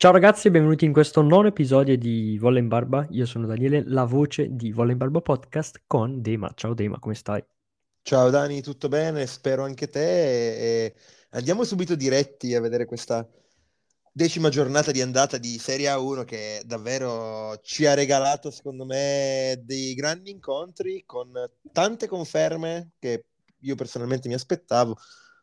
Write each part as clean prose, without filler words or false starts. Ciao ragazzi e benvenuti in questo nono episodio di Volle in Barba. Io sono Daniele, la voce di Volle in Barba Podcast con Dema. Ciao Dema, come stai? Ciao Dani, tutto bene? Spero anche te. E andiamo subito diretti a vedere questa decima giornata di andata di Serie A1 che davvero ci ha regalato, secondo me, dei grandi incontri con tante conferme che io personalmente mi aspettavo,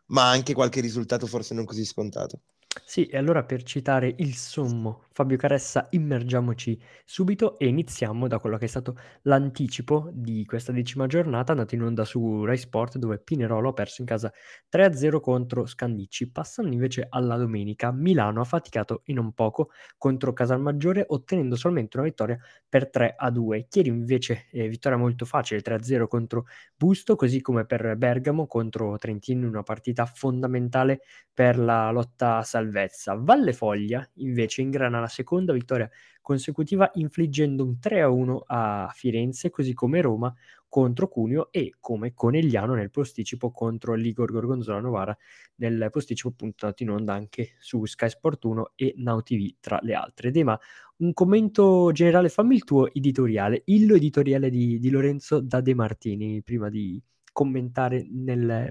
ma anche qualche risultato forse non così scontato. Sì, e allora per citare il sommo Fabio Caressa, immergiamoci subito e iniziamo da quello che è stato l'anticipo di questa decima giornata andata in onda su Rai Sport, dove Pinerolo ha perso in casa 3-0 contro Scandicci. Passando invece alla domenica, Milano ha faticato in un poco contro Casalmaggiore, ottenendo solamente una vittoria per 3-2. Chieri invece vittoria molto facile, 3-0 contro Busto, così come per Bergamo contro Trentino, una partita fondamentale per la lotta a salvezza. Vallefoglia invece ingrana la seconda vittoria consecutiva infliggendo un 3-1 a Firenze, così come Roma contro Cuneo e come Conegliano nel posticipo contro l'Igor Gorgonzola Novara, nel posticipo appunto andato in onda anche su Sky Sport 1 e Now TV tra le altre. Dema, un commento generale, fammi il tuo editoriale, il editoriale di Lorenzo da De Martini prima di commentare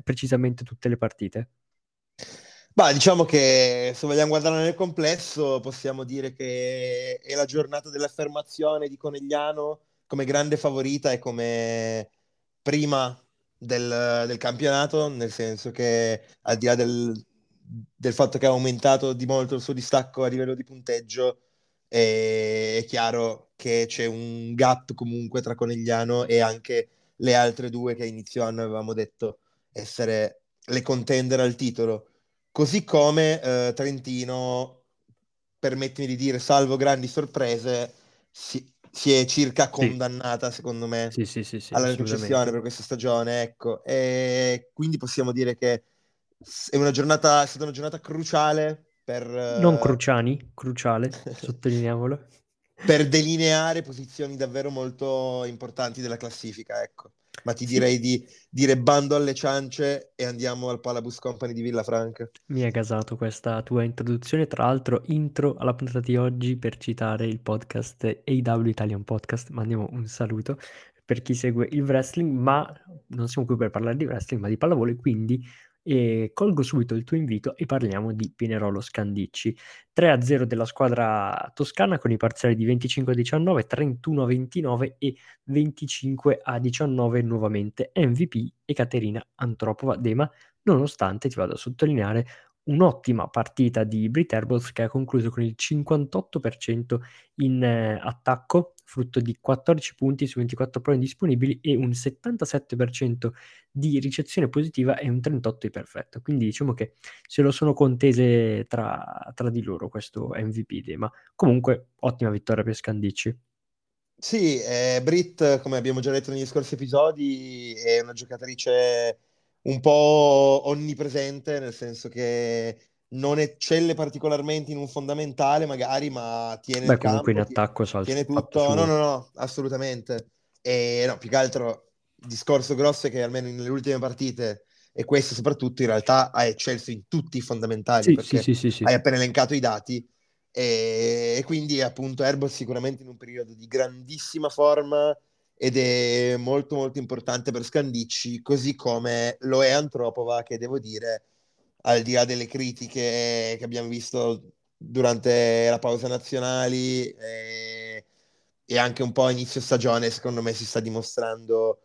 precisamente tutte le partite. Bah, diciamo che se vogliamo guardare nel complesso possiamo dire che è la giornata dell'affermazione di Conegliano come grande favorita e come prima del campionato, nel senso che al di là del fatto che ha aumentato di molto il suo distacco a livello di punteggio, è chiaro che c'è un gap comunque tra Conegliano e anche le altre due che a inizio anno avevamo detto essere le contender al titolo. Così come Trentino, permettimi di dire, salvo grandi sorprese, si è circa condannata, secondo me, alla retrocessione per questa stagione. Ecco. E quindi possiamo dire che è stata una giornata cruciale per... non cruciale, sottolineiamolo. Per delineare posizioni davvero molto importanti della classifica, ecco. Ma ti direi di dire bando alle ciance e andiamo al Palabus Company di Villafranca. Mi è gasato questa tua introduzione, tra l'altro intro alla puntata di oggi per citare il podcast AW Italian Podcast, mandiamo un saluto per chi segue il wrestling, ma non siamo qui per parlare di wrestling ma di pallavolo, quindi colgo subito il tuo invito e parliamo di Pinerolo Scandicci. 3-0 della squadra toscana con i parziali di 25-19, 31-29 e 25-19 nuovamente. MVP Ekaterina Antropova. Dema, nonostante, ti vado a sottolineare, un'ottima partita di Brit Herbots che ha concluso con il 58% in attacco, frutto di 14 punti su 24 prove disponibili e un 77% di ricezione positiva e un 38% di perfetto. Quindi diciamo che se lo sono contese tra di loro questo MVP, ma comunque ottima vittoria per Scandicci. Sì, Brit, come abbiamo già detto negli scorsi episodi, è una giocatrice un po' onnipresente, nel senso che non eccelle particolarmente in un fondamentale magari, ma tiene il campo, comunque in attacco tiene tutto. No, assolutamente. E no, più che altro il discorso grosso è che almeno nelle ultime partite, e questo soprattutto, in realtà ha eccelso in tutti i fondamentali, perché hai appena elencato i dati, e quindi appunto Herbots sicuramente in un periodo di grandissima forma ed è molto molto importante per Scandicci, così come lo è Antropova, che devo dire, al di là delle critiche che abbiamo visto durante la pausa nazionali e anche un po' a inizio stagione, secondo me si sta dimostrando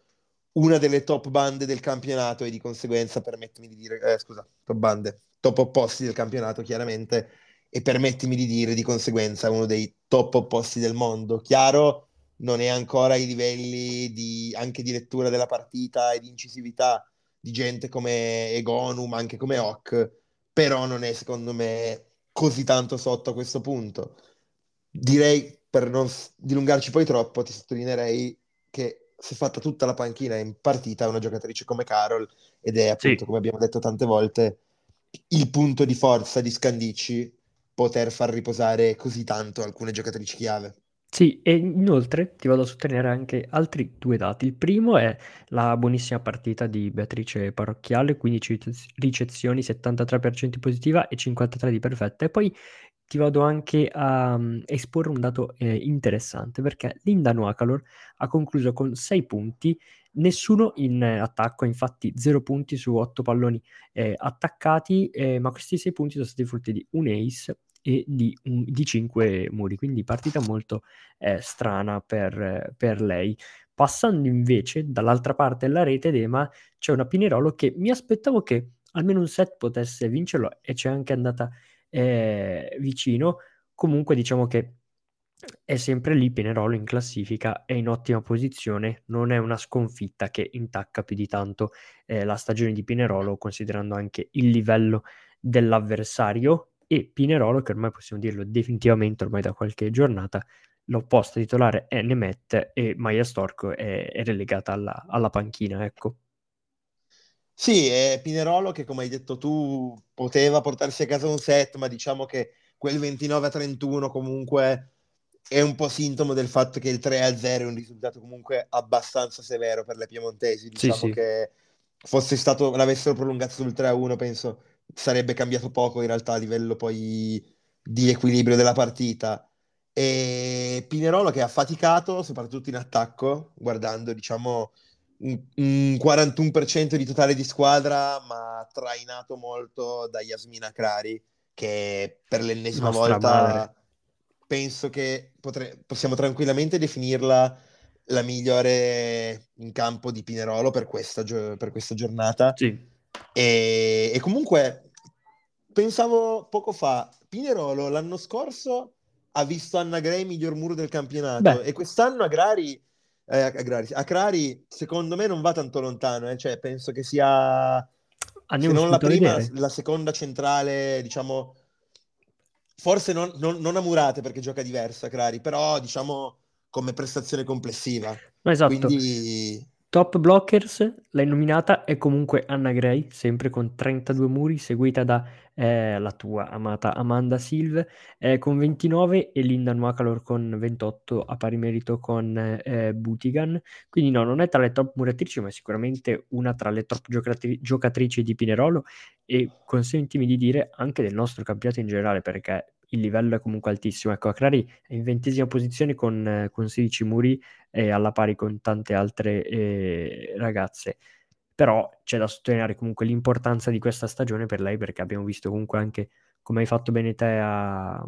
una delle top bande del campionato e di conseguenza, permettimi di dire, top opposti del campionato chiaramente, e permettimi di dire di conseguenza uno dei top opposti del mondo. Chiaro, non è ancora ai livelli anche di lettura della partita e di incisività di gente come Egonu, ma anche come Hock, però non è secondo me così tanto sotto a questo punto. Direi, per non dilungarci poi troppo, ti sottolineerei che si è fatta tutta la panchina in partita una giocatrice come Carol, ed è appunto, come abbiamo detto tante volte, il punto di forza di Scandicci, poter far riposare così tanto alcune giocatrici chiave. Sì, e inoltre ti vado a sottolineare anche altri due dati. Il primo è la buonissima partita di Beatrice Parrocchiale, 15 ricezioni, 73% positiva e 53% di perfetta. E poi ti vado anche a esporre un dato interessante, perché Linda Nwakalor ha concluso con 6 punti, nessuno in attacco, infatti 0 punti su 8 palloni attaccati, ma questi 6 punti sono stati frutti di un ace e di 5 muri, quindi partita molto strana per lei. Passando invece dall'altra parte della rete, Dema, c'è una Pinerolo che mi aspettavo che almeno un set potesse vincerlo, e c'è anche andata vicino. Comunque diciamo che è sempre lì Pinerolo in classifica, è in ottima posizione, non è una sconfitta che intacca più di tanto la stagione di Pinerolo, considerando anche il livello dell'avversario. E Pinerolo, che ormai possiamo dirlo definitivamente ormai da qualche giornata, l'opposta titolare è Nemet e Maia Storco è relegata alla panchina, ecco. Sì, è Pinerolo che, come hai detto tu, poteva portarsi a casa un set, ma diciamo che quel 29-31 comunque è un po' sintomo del fatto che il 3-0 è un risultato comunque abbastanza severo per le piemontesi. Diciamo sì. Che fosse stato, l'avessero prolungato sul 3-1, penso sarebbe cambiato poco in realtà a livello poi di equilibrio della partita. E Pinerolo che ha faticato soprattutto in attacco, guardando diciamo un 41% di totale di squadra, ma trainato molto da Yasmina Crari, che per l'ennesima volta penso che possiamo tranquillamente definirla la migliore in campo di Pinerolo per questa giornata. Sì. E comunque pensavo poco fa, Pinerolo l'anno scorso ha visto Anna Gray miglior muro del campionato. Beh. E quest'anno a Crari secondo me non va tanto lontano, cioè penso che sia se non la prima, la seconda centrale, diciamo, forse non a Murate perché gioca diverso a Crari, però diciamo come prestazione complessiva. No, esatto. Quindi top blockers, l'hai nominata, è comunque Anna Gray, sempre con 32 muri, seguita da la tua amata Amanda Silve con 29 e Linda Nwakalor con 28 a pari merito con Butigan. Quindi no, non è tra le top muratrici, ma è sicuramente una tra le top giocatrici di Pinerolo e, consentimi di dire, anche del nostro campionato in generale, perché il livello è comunque altissimo. Ecco, Akrari è in 20ª posizione con 16 muri, alla pari con tante altre ragazze. Però c'è da sottolineare comunque l'importanza di questa stagione per lei, perché abbiamo visto comunque anche, come hai fatto bene te ad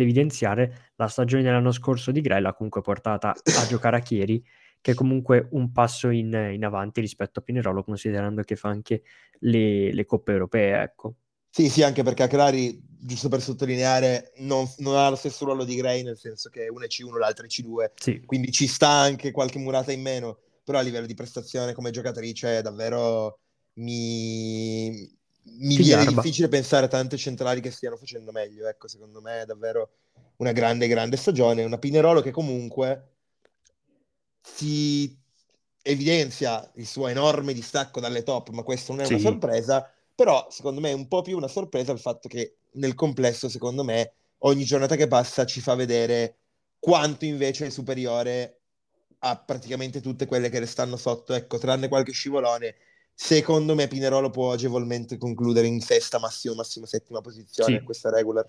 evidenziare, la stagione dell'anno scorso di Grella l'ha comunque portata a giocare a Chieri, che è comunque un passo in avanti rispetto a Pinerolo, considerando che fa anche le coppe europee, ecco. Sì, anche perché Akrari, giusto per sottolineare, non ha lo stesso ruolo di Gray, nel senso che una è C1, l'altra è C2, sì. Quindi ci sta anche qualche murata in meno, però a livello di prestazione come giocatrice davvero mi viene difficile pensare a tante centrali che stiano facendo meglio, ecco. Secondo me è davvero una grande, grande stagione, una Pinerolo che comunque si evidenzia il suo enorme distacco dalle top, ma questa non è una sorpresa. Però secondo me è un po' più una sorpresa il fatto che nel complesso, secondo me, ogni giornata che passa ci fa vedere quanto invece è superiore a praticamente tutte quelle che restano sotto. Ecco, tranne qualche scivolone, secondo me Pinerolo può agevolmente concludere in sesta, massimo 7ª posizione in questa regular.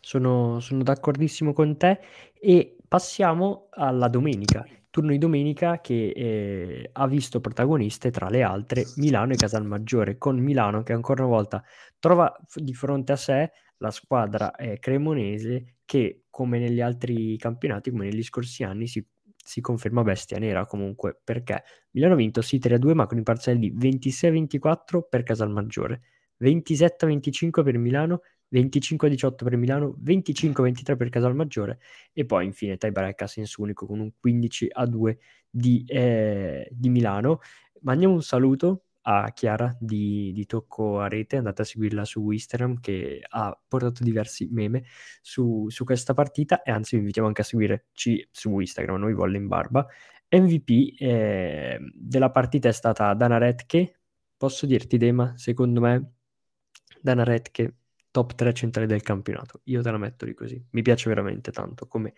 Sono d'accordissimo con te e passiamo alla domenica. Turno di domenica che ha visto protagoniste tra le altre Milano e Casalmaggiore, con Milano che ancora una volta trova di fronte a sé la squadra cremonese che, come negli altri campionati, come negli scorsi anni, si conferma bestia nera comunque, perché Milano ha vinto sì 3-2, ma con i parziali di 26-24 per Casalmaggiore, 27-25 per Milano, 25-18 per Milano, 25-23 per Casalmaggiore e poi infine tie break a senso unico con un 15-2 di Milano. Mandiamo un saluto a Chiara di Tocco a Rete, andate a seguirla su Instagram, che ha portato diversi meme su questa partita, e anzi vi invitiamo anche a seguirci su Instagram, noi volle in barba. MVP della partita è stata Dana Rettke. Posso dirti, Dema, secondo me Dana Rettke top 3 centrali del campionato, io te la metto lì così, mi piace veramente tanto come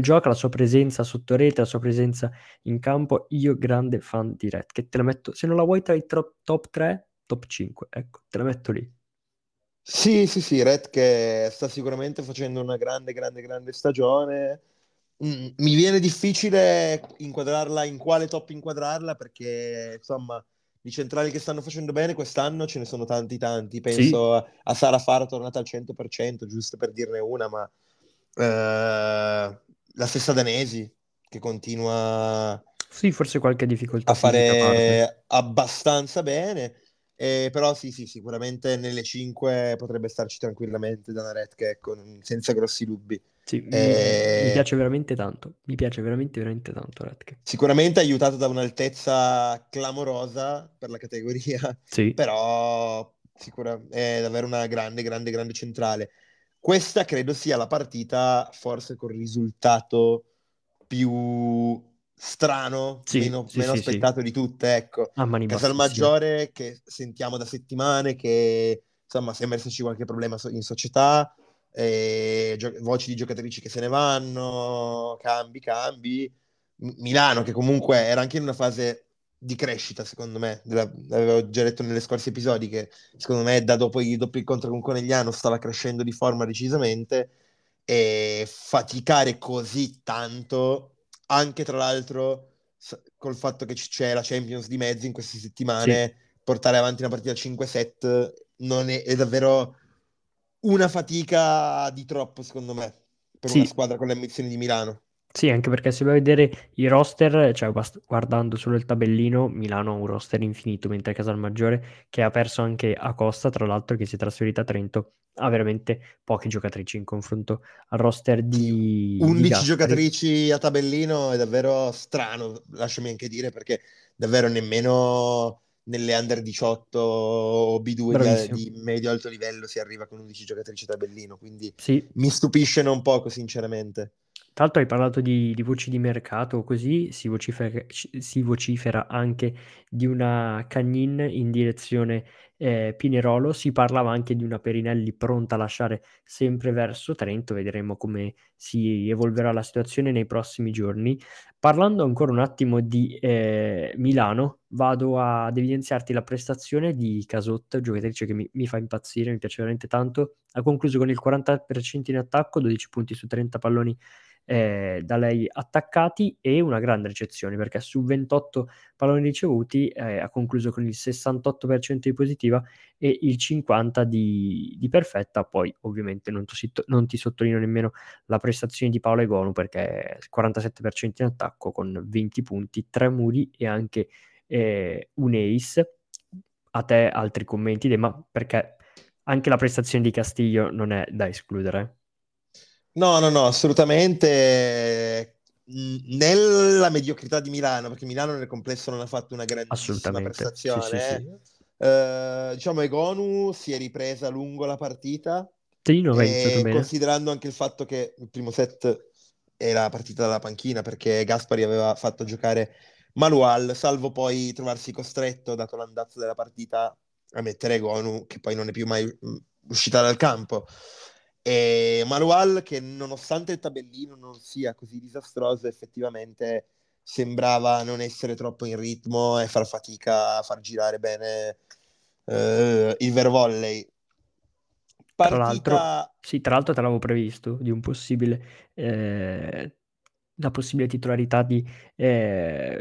gioca, la sua presenza sotto rete, la sua presenza in campo. Io grande fan di Rettke, te la metto, se non la vuoi tra i top 3, top 5, ecco, te la metto lì. Sì, Rettke sta sicuramente facendo una grande stagione. Mi viene difficile inquadrarla, in quale top inquadrarla, perché insomma di centrali che stanno facendo bene quest'anno ce ne sono tanti, penso sì. A Sara Fara tornata al 100%, giusto per dirne una, ma la stessa Danesi che continua, sì, forse qualche difficoltà a fare abbastanza bene, però sì, sicuramente nelle 5 potrebbe starci tranquillamente Dana Rettke, ecco, senza grossi dubbi. Sì, mi piace veramente tanto. Rettke. Sicuramente aiutata da un'altezza clamorosa per la categoria, sì. Però è davvero una grande centrale. Questa credo sia la partita forse con il risultato più strano, sì, meno aspettato di tutte, ecco. Casalmaggiore, sì. Che sentiamo da settimane, che insomma sembra esserci qualche problema in società. Voci di giocatrici che se ne vanno, cambi. Milano che comunque era anche in una fase di crescita, secondo me, l'avevo già detto negli scorsi episodi, che secondo me da dopo il doppio incontro con Conegliano stava crescendo di forma decisamente, e faticare così tanto, anche tra l'altro col fatto che c'è la Champions di mezzo in queste settimane, sì. Portare avanti una partita 5-7 non è davvero una fatica di troppo, secondo me, per sì. Una squadra con le ambizioni di Milano. Sì, anche perché se vai a vedere i roster, cioè guardando solo il tabellino, Milano ha un roster infinito, mentre Casalmaggiore, che ha perso anche a Costa, tra l'altro, che si è trasferita a Trento, ha veramente poche giocatrici in confronto al roster di 11 di giocatrici a tabellino. È davvero strano, lasciami anche dire, perché davvero nemmeno nelle under 18 o B2 di medio alto livello si arriva con 11 giocatrici tabellino, quindi sì. Mi stupisce non poco, sinceramente. Tra l'altro hai parlato di voci di mercato, così si vocifera anche di una Cagnin in direzione Pinerolo, si parlava anche di una Perinelli pronta a lasciare sempre verso Trento, vedremo come si evolverà la situazione nei prossimi giorni. Parlando ancora un attimo di Milano, vado ad evidenziarti la prestazione di Casotta, giocatrice che mi fa impazzire, mi piace veramente tanto, ha concluso con il 40% in attacco, 12 punti su 30 palloni da lei attaccati, e una grande ricezione, perché su 28 palloni ricevuti ha concluso con il 68% di positiva e il 50% di perfetta. Poi ovviamente non ti sottolineo nemmeno la prestazione di Paola Egonu, perché 47% in attacco con 20 punti, 3 muri e anche un ace. A te altri commenti, ma perché anche la prestazione di Castiglio non è da escludere. No, assolutamente. Nella mediocrità di Milano, perché Milano nel complesso non ha fatto una grandissima prestazione, sì. Diciamo Egonu si è ripresa lungo la partita, sì, considerando anche il fatto che il primo set era partita dalla panchina, perché Gaspari aveva fatto giocare Malual, salvo poi trovarsi costretto, dato l'andazzo della partita, a mettere Egonu, che poi non è più mai uscita dal campo. E Malual, che nonostante il tabellino non sia così disastroso, effettivamente sembrava non essere troppo in ritmo e far fatica a far girare bene il Vervolley. Tra l'altro te l'avevo previsto di un possibile la possibile titolarità di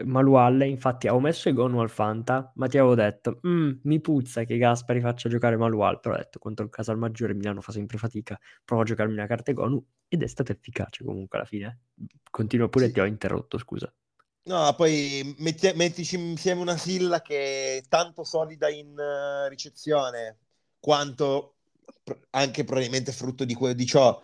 Malual, infatti avevo messo Egonu al Fanta, ma ti avevo detto mi puzza che Gaspari faccia giocare Malual, però ho detto contro il Casalmaggiore Milano fa sempre fatica, provo a giocarmi una carta Egonu, ed è stata efficace comunque alla fine. Continua pure, sì. Ti ho interrotto, scusa. No, poi mettici insieme una Silla che è tanto solida in ricezione, quanto anche probabilmente frutto di ciò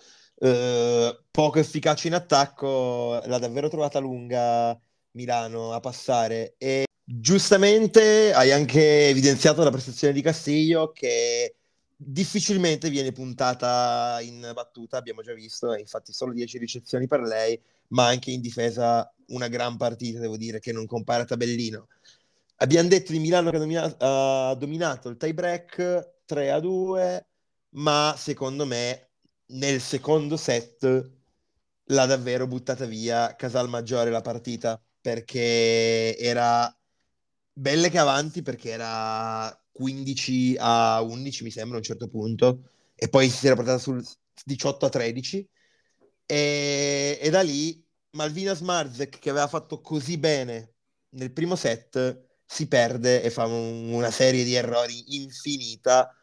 poco efficace in attacco, l'ha davvero trovata lunga Milano a passare. E giustamente hai anche evidenziato la prestazione di Castiglio, che difficilmente viene puntata in battuta, abbiamo già visto, infatti solo 10 ricezioni per lei, ma anche in difesa una gran partita, devo dire, che non compare a tabellino. Abbiamo detto di Milano che ha dominato il tie break 3-2, ma secondo me nel secondo set l'ha davvero buttata via Casalmaggiore la partita, perché era belle che avanti, perché era 15 a 11 mi sembra a un certo punto, e poi si era portata sul 18 a 13 e da lì Malvina Smarzek, che aveva fatto così bene nel primo set, si perde e fa una serie di errori infinita,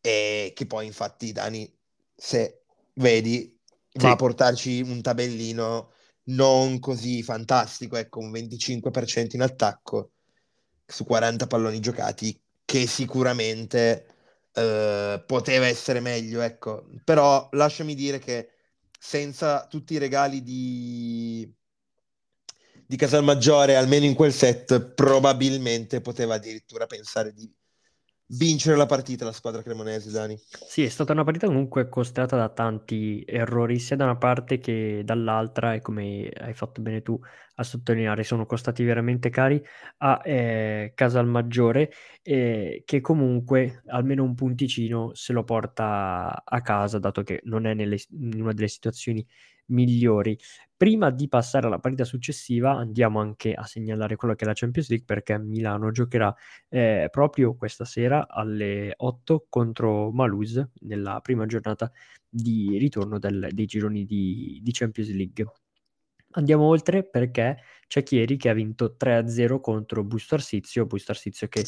e che poi infatti Dani, se vedi, va a portarci un tabellino non così fantastico, ecco, un 25% in attacco su 40 palloni giocati, che sicuramente poteva essere meglio, ecco. Però lasciami dire che senza tutti i regali di Casalmaggiore, almeno in quel set, probabilmente poteva addirittura pensare di vincere la partita la squadra cremonese, Dani. Sì, è stata una partita comunque costrata da tanti errori, sia da una parte che dall'altra, e come hai fatto bene tu a sottolineare, sono costati veramente cari a Casalmaggiore, che comunque almeno un punticino se lo porta a casa, dato che non è in una delle situazioni migliori. Prima di passare alla partita successiva andiamo anche a segnalare quello che è la Champions League, perché Milano giocherà proprio questa sera alle 8 contro Malual nella prima giornata di ritorno dei gironi di Champions League. Andiamo oltre perché c'è Chieri che ha vinto 3-0 contro Busto Arsizio, che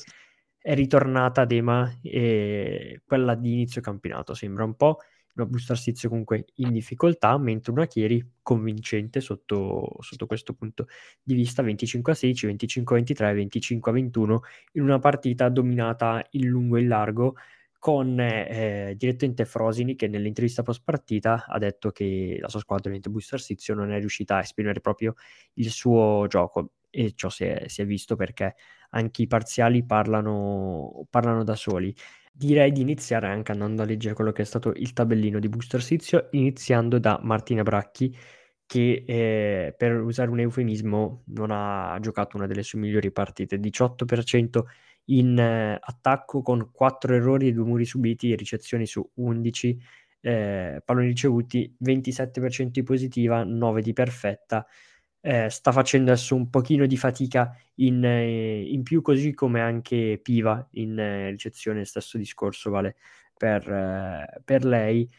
è ritornata a Dema, e quella di inizio campionato sembra un po'. Una Busto Arsizio comunque in difficoltà, mentre una Chieri convincente sotto questo punto di vista, 25-16, 25-23, 25-21, in una partita dominata in lungo e in largo, con direttamente Frosini, che nell'intervista post partita ha detto che la sua squadra, mentre Busto Arsizio, non è riuscita a esprimere proprio il suo gioco, e ciò si è visto, perché anche i parziali parlano da soli. Direi di iniziare anche andando a leggere quello che è stato il tabellino di Busto Arsizio, iniziando da Martina Bracchi, che per usare un eufemismo non ha giocato una delle sue migliori partite, 18% in attacco con 4 errori e 2 muri subiti, ricezioni su 11 palloni ricevuti, 27% di positiva, 9 di perfetta. Sta facendo adesso un pochino di fatica in più, così come anche Piva in ricezione, stesso discorso vale per lei.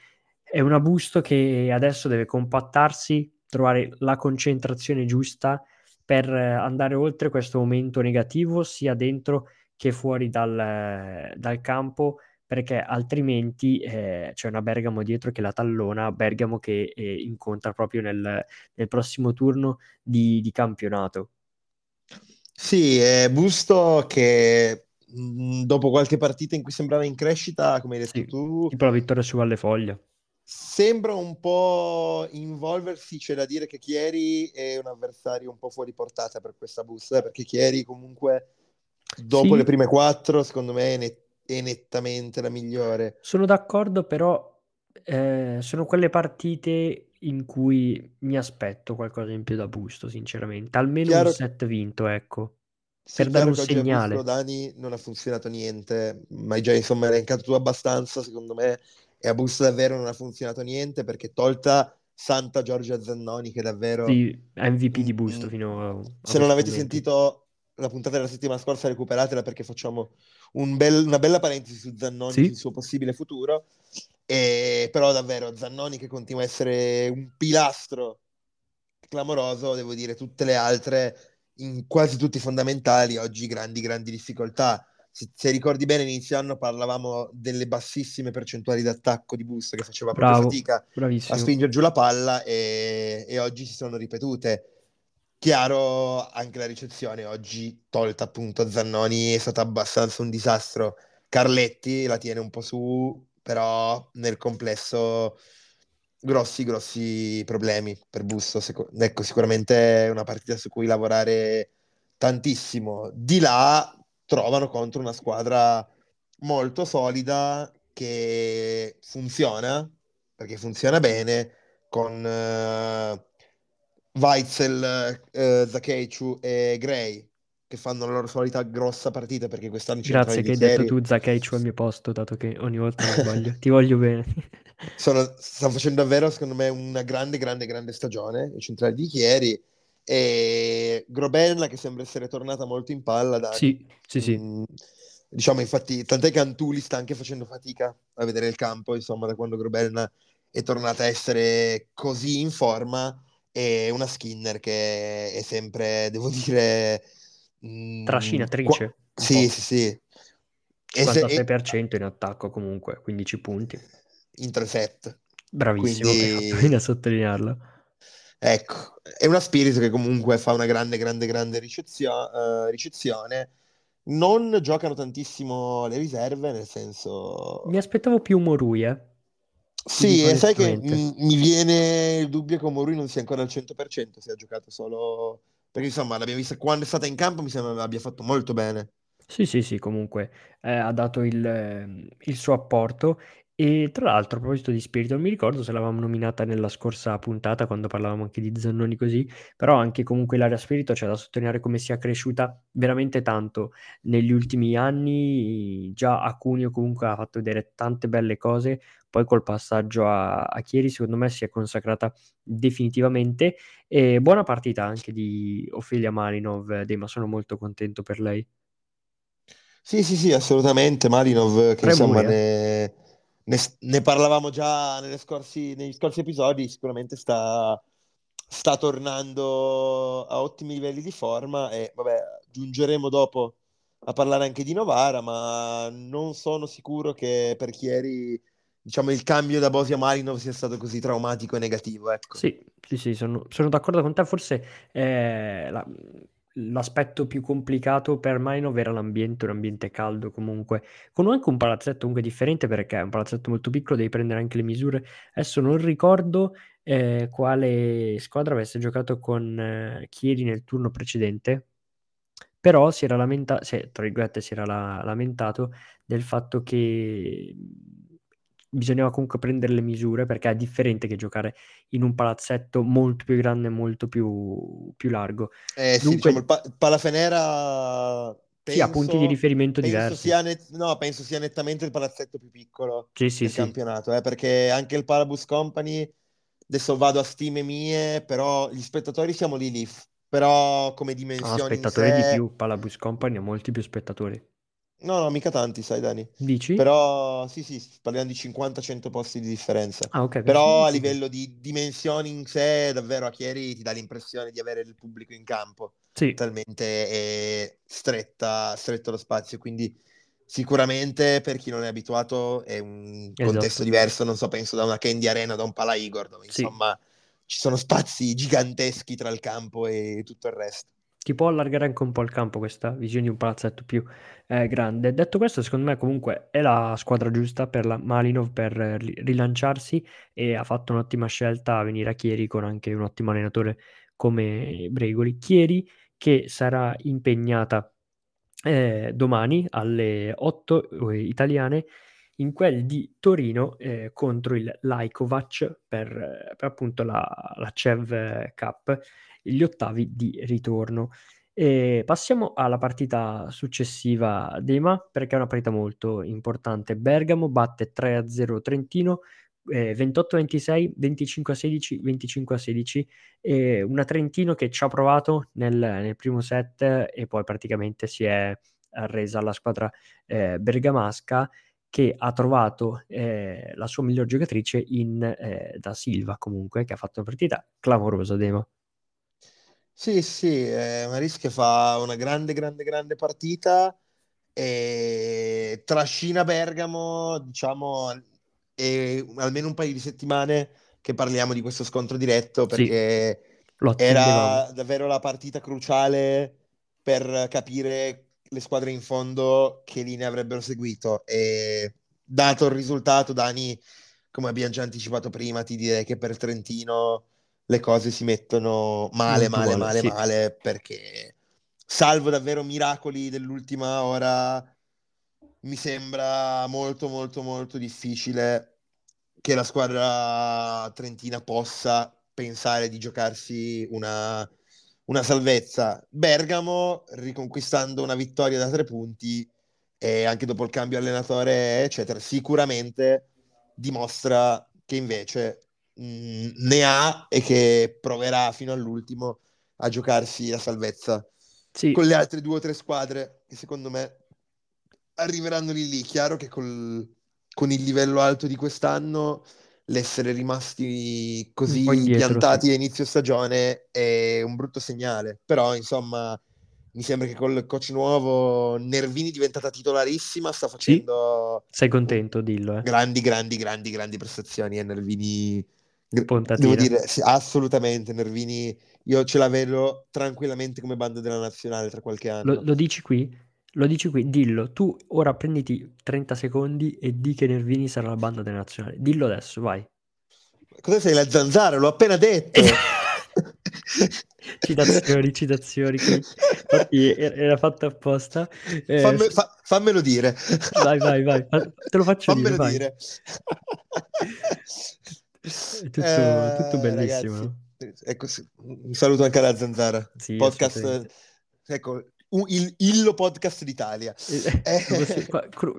È un Busto che adesso deve compattarsi, trovare la concentrazione giusta per andare oltre questo momento negativo sia dentro che fuori dal campo, perché altrimenti c'è una Bergamo dietro che la tallona, Bergamo che incontra proprio nel prossimo turno di campionato. Sì, è Busto che dopo qualche partita in cui sembrava in crescita, come hai detto tu... Tipo la vittoria su Vallefoglia. Sembra un po' involversi, c'è da dire che Chieri è un avversario un po' fuori portata per questa Busto, perché Chieri comunque dopo le prime 4 secondo me è nettamente la migliore. Sono d'accordo, però sono quelle partite in cui mi aspetto qualcosa in più da Busto, sinceramente, almeno un set vinto, ecco, sì, per dare un segnale. Busto, Dani, non ha funzionato niente, ma hai già insomma elencato tu abbastanza, secondo me, e a Busto davvero non ha funzionato niente, perché tolta Santa Giorgia Zannoni, che davvero MVP di Busto fino a se non avete sentito la puntata della settimana scorsa, recuperatela, perché facciamo una bella parentesi su Zannoni, sul suo possibile futuro. E però davvero Zannoni, che continua a essere un pilastro clamoroso, devo dire tutte le altre, in quasi tutti i fondamentali, oggi grandi difficoltà. Se ricordi bene, inizio anno parlavamo delle bassissime percentuali d'attacco di Busto, che faceva proprio fatica a spingere giù la palla, e oggi si sono ripetute. Chiaro, anche la ricezione oggi, tolta appunto a Zannoni, è stata abbastanza un disastro. Carletti la tiene un po' su, però nel complesso grossi problemi per Busto. Ecco, sicuramente è una partita su cui lavorare tantissimo. Di là trovano contro una squadra molto solida, che funziona, perché funziona bene, con... Weitzel, Zakeichu e Gray, che fanno la loro solita grossa partita, perché quest'anno ci sono che hai detto tu Zakeichu al mio posto, dato che ogni volta ti voglio bene. Stanno facendo davvero, secondo me, una grande stagione il centrale di Chieri, e Grobella, che sembra essere tornata molto in palla, da diciamo, infatti, tant'è che Antuli sta anche facendo fatica a vedere il campo, insomma, da quando Grobelna è tornata a essere così in forma, e una Skinner che è sempre, devo dire, trascinatrice. Sì. 56% in attacco comunque, 15 punti. Intercept. Bravissimo, quindi... bene a sottolinearlo. Ecco, è una Spirit che comunque fa una grande ricezione. Non giocano tantissimo le riserve, nel senso... Mi aspettavo più Morui, Sì, e sai che mi viene il dubbio che Morui non sia ancora al 100%, si è giocato solo... Perché insomma, l'abbiamo vista quando è stata in campo, mi sembra abbia fatto molto bene. Sì, comunque ha dato il suo apporto. E tra l'altro, a proposito di Spirito, non mi ricordo se l'avevamo nominata nella scorsa puntata quando parlavamo anche di Zannoni, così, però anche comunque l'area Spirito c'è da sottolineare come sia cresciuta veramente tanto negli ultimi anni. Già a Cuneo comunque ha fatto vedere tante belle cose, poi col passaggio a Chieri secondo me si è consacrata definitivamente, e buona partita anche di Ofelia Malinov, Dema, sono molto contento per lei. Sì, assolutamente. Malinov che insomma ne parlavamo già negli scorsi episodi, sicuramente sta tornando a ottimi livelli di forma, e vabbè, giungeremo dopo a parlare anche di Novara, ma non sono sicuro che per Chieri, diciamo, il cambio da Bosio a Malinov sia stato così traumatico e negativo, ecco. Sì, sono d'accordo con te. Forse l'aspetto più complicato per Malinov era l'ambiente, un ambiente caldo comunque, con anche un palazzetto comunque differente, perché è un palazzetto molto piccolo, devi prendere anche le misure. Adesso non ricordo quale squadra avesse giocato con Chieri nel turno precedente, però si era lamentato del fatto che bisognava comunque prendere le misure, perché è differente che giocare in un palazzetto molto più grande e molto più largo. Dunque, diciamo, il Palafenera ha punti di riferimento diversi. Penso sia nettamente il palazzetto più piccolo del campionato, perché anche il Palabus Company, adesso vado a stime mie, però gli spettatori siamo lì, però come dimensioni... spettatori in sé... di più, Palabus Company ha molti più spettatori. No, mica tanti, sai Dani. Dici? Però sì, parliamo di 50-100 posti di differenza. Ah, ok. Però a livello di dimensioni in sé, davvero a Chieri ti dà l'impressione di avere il pubblico in campo. Sì. Talmente è stretto lo spazio, quindi sicuramente per chi non è abituato è un contesto diverso, non so, penso da una Candy Arena, da un Pala Igor, dove insomma ci sono spazi giganteschi tra il campo e tutto il resto. Ti può allargare anche un po' il campo questa visione di un palazzetto più grande. Detto questo, secondo me comunque è la squadra giusta per la Malinov per rilanciarsi, e ha fatto un'ottima scelta a venire a Chieri con anche un ottimo allenatore come Bregoli. Chieri che sarà impegnata domani alle 8 italiane in quel di Torino contro il Lajkovac per appunto la CEV Cup, gli ottavi di ritorno. E passiamo alla partita successiva, Dema, perché è una partita molto importante. Bergamo batte 3-0 Trentino, 28-26, 25-16, 25-16. Una Trentino che ci ha provato nel primo set e poi praticamente si è arresa alla squadra bergamasca, che ha trovato la sua miglior giocatrice in da Silva, comunque, che ha fatto una partita clamorosa, Dema. Sì, Maris che fa una grande partita e trascina Bergamo, diciamo, e almeno un paio di settimane che parliamo di questo scontro diretto, perché era davvero la partita cruciale per capire le squadre in fondo che linea avrebbero seguito. E dato il risultato, Dani, come abbiamo già anticipato prima, ti direi che per Trentino le cose si mettono male, perché salvo davvero miracoli dell'ultima ora mi sembra molto difficile che la squadra trentina possa pensare di giocarsi una salvezza. Bergamo, riconquistando una vittoria da 3 punti e anche dopo il cambio allenatore eccetera, sicuramente dimostra che invece ne ha, e che proverà fino all'ultimo a giocarsi la salvezza con le altre 2 o 3 squadre che secondo me arriveranno lì. Chiaro che con il livello alto di quest'anno, l'essere rimasti così impiantati all'inizio stagione è un brutto segnale. Però, insomma, mi sembra che col coach nuovo, Nervini diventata titolarissima, sta facendo... Sì? Sei contento, dillo. Grandi prestazioni. Nervini... Pontatina. Devo dire, sì, assolutamente, Nervini... Io ce la vedo tranquillamente come banda della nazionale tra qualche anno. Lo dici qui? Lo dici qui, dillo. Tu ora prenditi 30 secondi e di che Nervini sarà la banda della nazionale. Dillo adesso, vai. Cosa sei, la zanzara? L'ho appena detto. Citazioni. Infatti era fatta apposta. Fammelo dire. Vai. Te lo faccio fammelo dire. Tutto bellissimo. Ragazzi. Ecco, un saluto anche alla Zanzara, sì, podcast, ecco, il podcast d'Italia.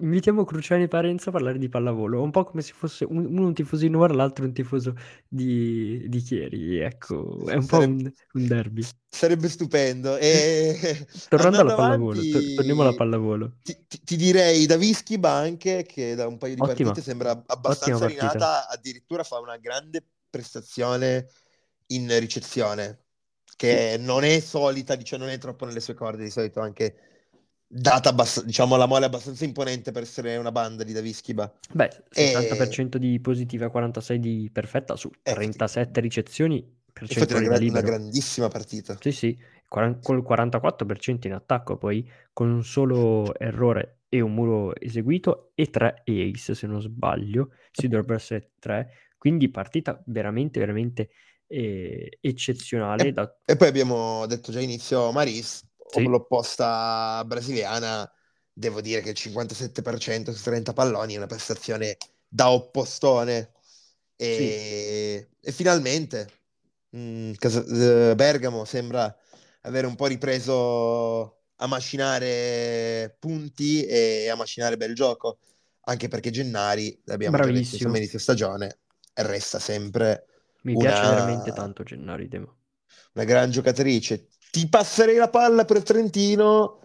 Invitiamo Cruciani Parenzo a parlare di pallavolo, un po' come se fosse un tifoso di Novara, l'altro un tifoso di Chieri, ecco, è un po' un derby. Sarebbe stupendo. Tornando alla pallavolo, torniamo alla pallavolo. Ti direi da Vischiba anche, che da un paio di partite sembra abbastanza rinata, addirittura fa una grande prestazione in ricezione, che non è solita, diciamo, non è troppo nelle sue corde di solito, anche data diciamo la mole abbastanza imponente per essere una banda di Davischiba. Beh, 60% di positiva, 46% di perfetta su 37 ricezioni, percentuale da libero. Una grandissima partita. Sì, col 44% in attacco, poi con un solo errore e un muro eseguito e 3 ace, se non sbaglio. Sì, dovrebbero essere 3, quindi partita veramente eccezionale. E poi abbiamo detto già inizio Maris, l'opposta brasiliana. Devo dire che il 57% su 30 palloni è una prestazione da oppostone. E finalmente Bergamo sembra avere un po' ripreso a macinare punti e a macinare bel gioco, anche perché Gennari, l'abbiamo già detto, insomma, inizio stagione, resta sempre... piace veramente tanto Gennari Dema. Una gran giocatrice. Ti passerei la palla per Trentino,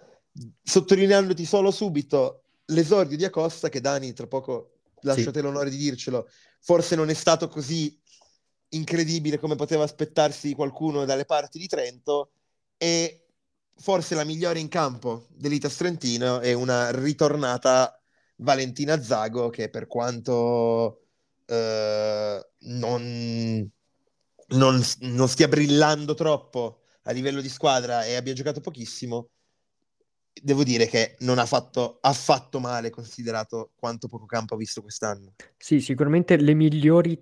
sottolineandoti solo subito l'esordio di Acosta, che Dani, tra poco lasciate l'onore di dircelo, forse non è stato così incredibile come poteva aspettarsi qualcuno dalle parti di Trento, e forse la migliore in campo dell'Itas Trentino è una ritornata Valentina Zago, che per quanto... non stia brillando troppo a livello di squadra e abbia giocato pochissimo, devo dire che non ha fatto affatto male, considerato quanto poco campo ha visto quest'anno. Sì, sicuramente le migliori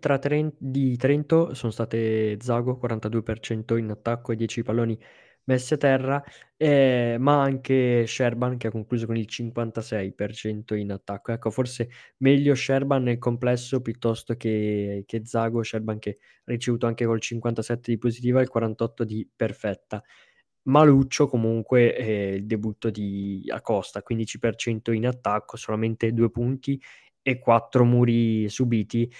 di Trento sono state Zago, 42% in attacco e 10 palloni messi a terra, ma anche Sherban, che ha concluso con il 56% in attacco. Ecco, forse meglio Sherban nel complesso piuttosto che Zago. Sherban che ha ricevuto anche col 57% di positiva e il 48% di perfetta. Maluccio comunque il debutto di Acosta, 15% in attacco, solamente 2 punti e 4 muri subiti.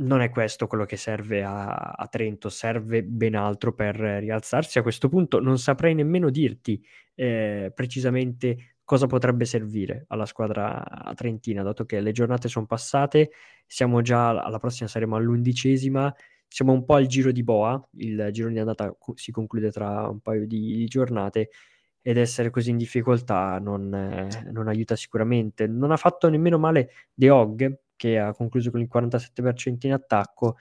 Non è questo quello che serve a Trento, serve ben altro per rialzarsi. A questo punto non saprei nemmeno dirti precisamente cosa potrebbe servire alla squadra trentina, dato che le giornate sono passate, siamo già alla prossima, saremo all'11ª, siamo un po' al giro di boa, il giro di andata si conclude tra un paio di giornate, ed essere così in difficoltà non aiuta sicuramente. Non ha fatto nemmeno male De Hogg, che ha concluso con il 47% in attacco,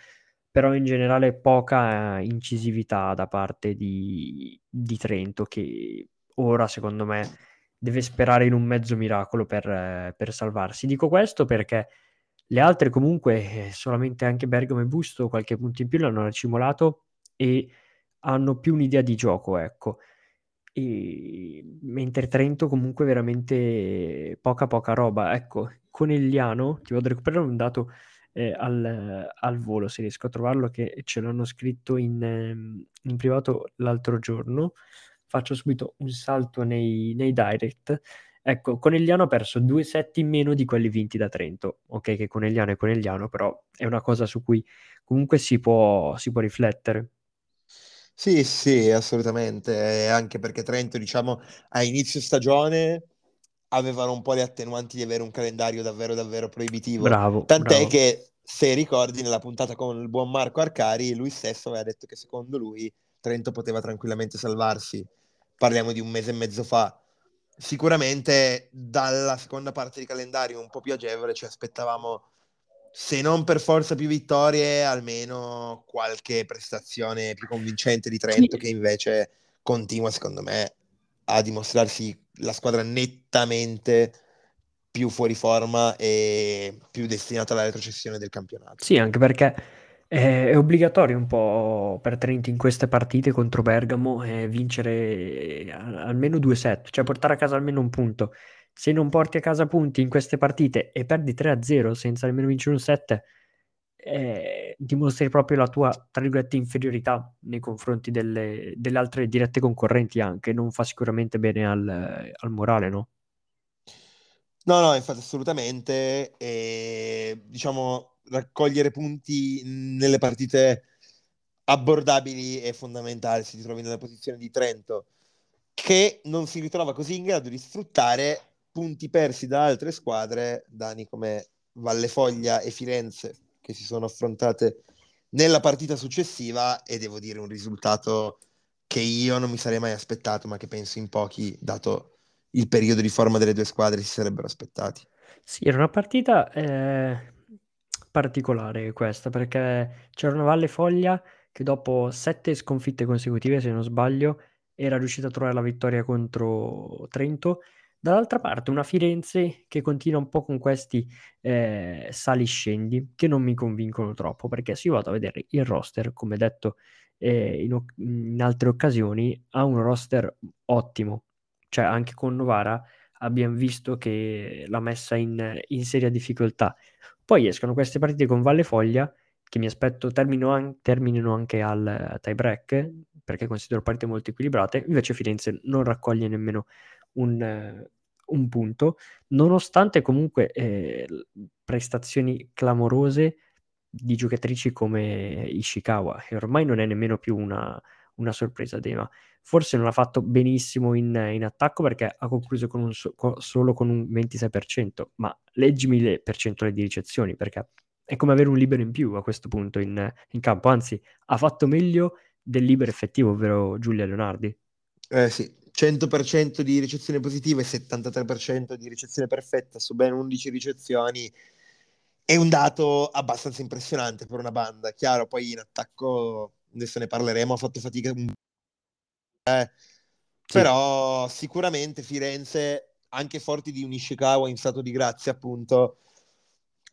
però in generale poca incisività da parte di Trento, che ora secondo me deve sperare in un mezzo miracolo per salvarsi. Dico questo perché le altre comunque, solamente anche Bergamo e Busto, qualche punto in più l'hanno racimolato e hanno più un'idea di gioco, ecco. E... mentre Trento comunque veramente poca roba, ecco. Conegliano, ti vado a recuperare un dato al volo, se riesco a trovarlo, che ce l'hanno scritto in privato l'altro giorno. Faccio subito un salto nei direct. Ecco, Conegliano ha perso 2 set in meno di quelli vinti da Trento. Ok, che Conegliano è Conegliano, però è una cosa su cui comunque si può riflettere. Sì, assolutamente. Anche perché Trento, diciamo, a inizio stagione avevano un po' le attenuanti di avere un calendario davvero davvero proibitivo. Bravo, tant'è bravo. Che se ricordi nella puntata con il buon Marco Arcari, lui stesso aveva detto che secondo lui Trento poteva tranquillamente salvarsi. Parliamo di un mese e mezzo fa. Sicuramente dalla seconda parte di calendario un po' più agevole ci aspettavamo, se non per forza più vittorie, almeno qualche prestazione più convincente di Trento, sì. Che invece continua secondo me a dimostrarsi la squadra nettamente più fuori forma e più destinata alla retrocessione del campionato. Sì, anche perché è obbligatorio un po' per Trento in queste partite contro Bergamo vincere almeno 2 set, cioè portare a casa almeno un punto. Se non porti a casa punti in queste partite e perdi 3-0 senza nemmeno vincere un set, dimostri proprio la tua, tra virgolette, inferiorità nei confronti delle altre dirette concorrenti, anche non fa sicuramente bene al morale, no? No, infatti assolutamente, diciamo raccogliere punti nelle partite abbordabili è fondamentale se ti trovi nella posizione di Trento, che non si ritrova così in grado di sfruttare punti persi da altre squadre, Dani, come Vallefoglia e Firenze, che si sono affrontate nella partita successiva, e devo dire un risultato che io non mi sarei mai aspettato, ma che penso in pochi, dato il periodo di forma delle due squadre, si sarebbero aspettati. Sì, era una partita particolare questa, perché c'era una Vallefoglia che dopo 7 sconfitte consecutive, se non sbaglio, era riuscita a trovare la vittoria contro Trento. Dall'altra parte una Firenze che continua un po' con questi sali-scendi che non mi convincono troppo, perché se io vado a vedere il roster, come detto in altre occasioni, ha un roster ottimo, cioè anche con Novara abbiamo visto che l'ha messa in seria difficoltà. Poi escono queste partite con Vallefoglia che mi aspetto terminino anche al tie break, perché considero partite molto equilibrate, invece Firenze non raccoglie nemmeno un punto, nonostante comunque prestazioni clamorose di giocatrici come Ishikawa, che ormai non è nemmeno più una sorpresa. Dema forse non ha fatto benissimo in attacco, perché ha concluso con solo con un 26%, ma leggimi le percentuali di ricezioni, perché è come avere un libero in più a questo punto in campo, anzi ha fatto meglio del libero effettivo, ovvero Giulia Leonardi. Sì, 100% di ricezione positiva e 73% di ricezione perfetta su ben 11 ricezioni è un dato abbastanza impressionante per una banda. Chiaro, poi in attacco, adesso ne parleremo, ha fatto fatica, però sicuramente Firenze, anche forti di un Ishikawa in stato di grazia, appunto,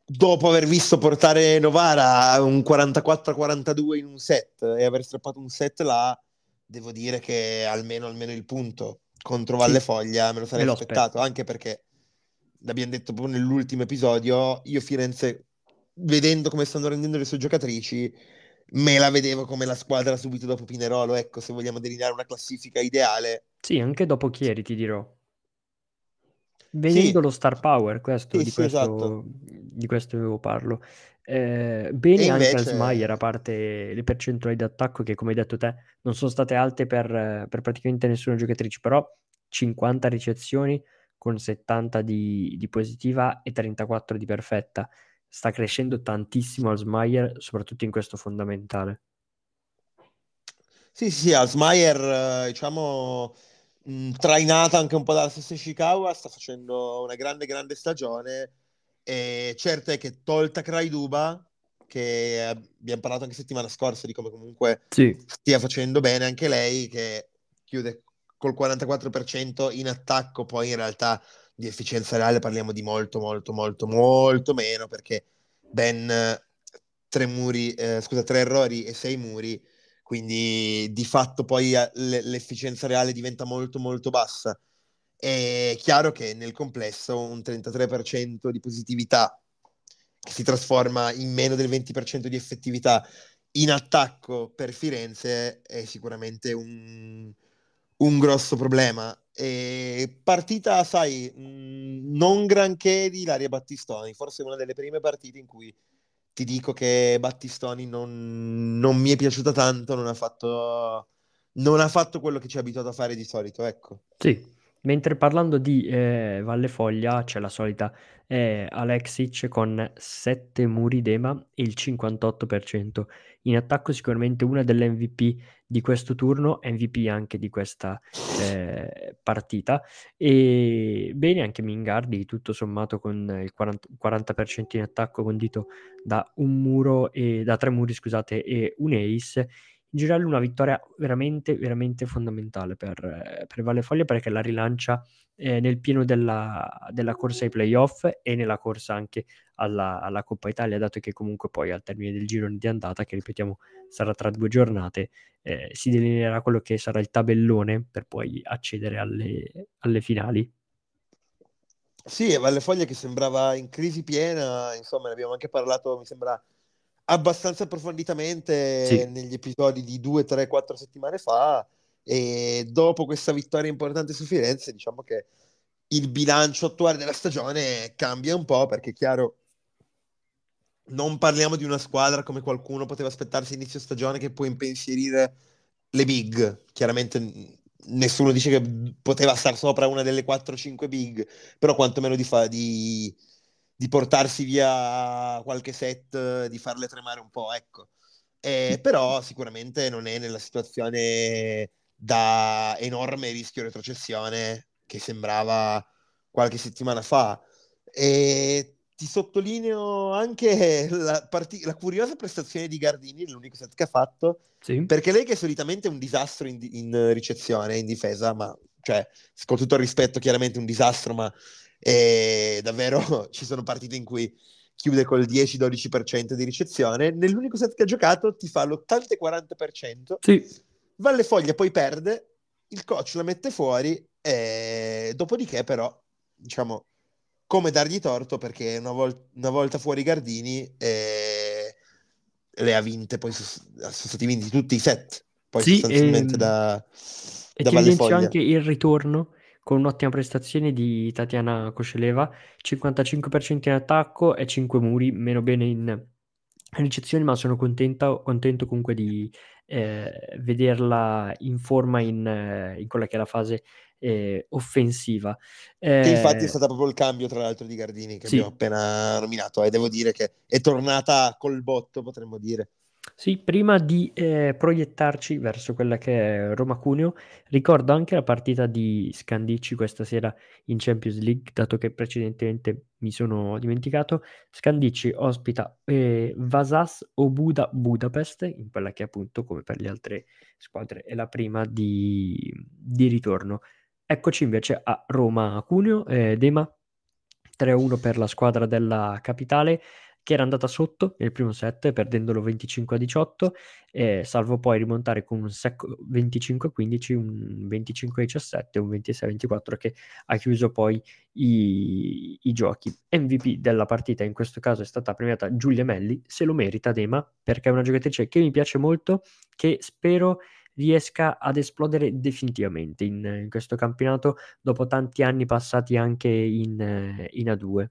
dopo aver visto portare Novara un 44-42 in un set e aver strappato un set là, devo dire che almeno il punto contro Vallefoglia me lo sarei aspettato, anche perché l'abbiamo detto proprio nell'ultimo episodio, io Firenze, vedendo come stanno rendendo le sue giocatrici, me la vedevo come la squadra subito dopo Pinerolo, ecco, se vogliamo delineare una classifica ideale. Sì, anche dopo Chieri, ti dirò, vedendo lo star power, di questo avevo parlo. Bene, invece... anche Smayer, a parte le percentuali d'attacco che, come hai detto te, non sono state alte per praticamente nessuna giocatrice, però 50 ricezioni con 70 di positiva e 34 di perfetta. Sta crescendo tantissimo Alsmayer, soprattutto in questo fondamentale. Sì, Alsmayer, diciamo, trainata anche un po' dalla stessa Ishikawa, sta facendo una grande stagione. E certo è che tolta Craiduba, che abbiamo parlato anche settimana scorsa di come comunque stia facendo bene anche lei, che chiude col 44% in attacco, poi in realtà di efficienza reale parliamo di molto meno, perché ben 3 errori e 6 muri, quindi di fatto poi l'efficienza reale diventa molto bassa. È chiaro che nel complesso un 33% di positività, che si trasforma in meno del 20% di effettività in attacco per Firenze, è sicuramente un grosso problema. E partita, sai, non granché di Ilaria Battistoni, forse una delle prime partite in cui ti dico che Battistoni non mi è piaciuta tanto, non ha fatto quello che ci è abituato a fare di solito, ecco. Sì. Mentre parlando di Vallefoglia c'è la solita Alexic con 7 muri Dema e il 58%. In attacco sicuramente una delle MVP di questo turno, MVP anche di questa partita. E bene anche Mingardi, tutto sommato con il 40% in attacco, condito da tre muri e un ace. In generale una vittoria veramente, veramente fondamentale per Vallefoglia, perché la rilancia nel pieno della corsa ai playoff e nella corsa anche alla Coppa Italia, dato che comunque poi al termine del girone di andata, che ripetiamo sarà tra 2 giornate, si delineerà quello che sarà il tabellone per poi accedere alle finali. Sì, e Vallefoglia che sembrava in crisi piena, insomma ne abbiamo anche parlato, mi sembra, abbastanza approfonditamente sì, negli episodi di 2, 3, 4 settimane fa, e dopo questa vittoria importante su Firenze diciamo che il bilancio attuale della stagione cambia un po', perché è chiaro, non parliamo di una squadra come qualcuno poteva aspettarsi inizio stagione che può impensierire le big, chiaramente nessuno dice che poteva star sopra una delle 4-5 big, però quantomeno di portarsi via qualche set, di farle tremare un po', ecco. Però sicuramente non è nella situazione da enorme rischio retrocessione che sembrava qualche settimana fa. E ti sottolineo anche la curiosa prestazione di Gardini, l'unico set che ha fatto, sì, perché lei, che solitamente è un disastro in ricezione, in difesa, ma cioè, con tutto il rispetto, chiaramente un disastro, ma e davvero ci sono partite in cui chiude col 10-12% di ricezione, nell'unico set che ha giocato ti fa l'80-40%, sì. Vallefoglia poi perde, il coach la mette fuori, e dopodiché però diciamo come dargli torto, perché una volta fuori Gardini le ha vinte, poi sono stati vinti tutti i set, poi sì, sostanzialmente da Vallefoglia. C'è anche il ritorno con un'ottima prestazione di Tatiana Kosceleva, 55% in attacco e 5 muri, meno bene in ricezione, ma sono contento comunque di vederla in forma in quella che è la fase offensiva. Che infatti è stato proprio il cambio, tra l'altro, di Gardini, che sì, abbiamo appena nominato, e devo dire che è tornata col botto, potremmo dire. Sì, prima di proiettarci verso quella che è Roma-Cuneo, ricordo anche la partita di Scandicci questa sera in Champions League, dato che precedentemente mi sono dimenticato. Scandicci ospita Vasas Obuda Budapest, in quella che appunto, come per le altre squadre, è la prima di ritorno. Eccoci invece a Roma-Cuneo, Dema 3-1 per la squadra della capitale, che era andata sotto nel primo set, perdendolo 25-18, salvo poi rimontare con un secco 25-15, un 25-17, un 26-24, che ha chiuso poi i giochi. MVP della partita in questo caso è stata premiata Giulia Melli, se lo merita Dema, perché è una giocatrice che mi piace molto, che spero riesca ad esplodere definitivamente in questo campionato, dopo tanti anni passati anche in A2.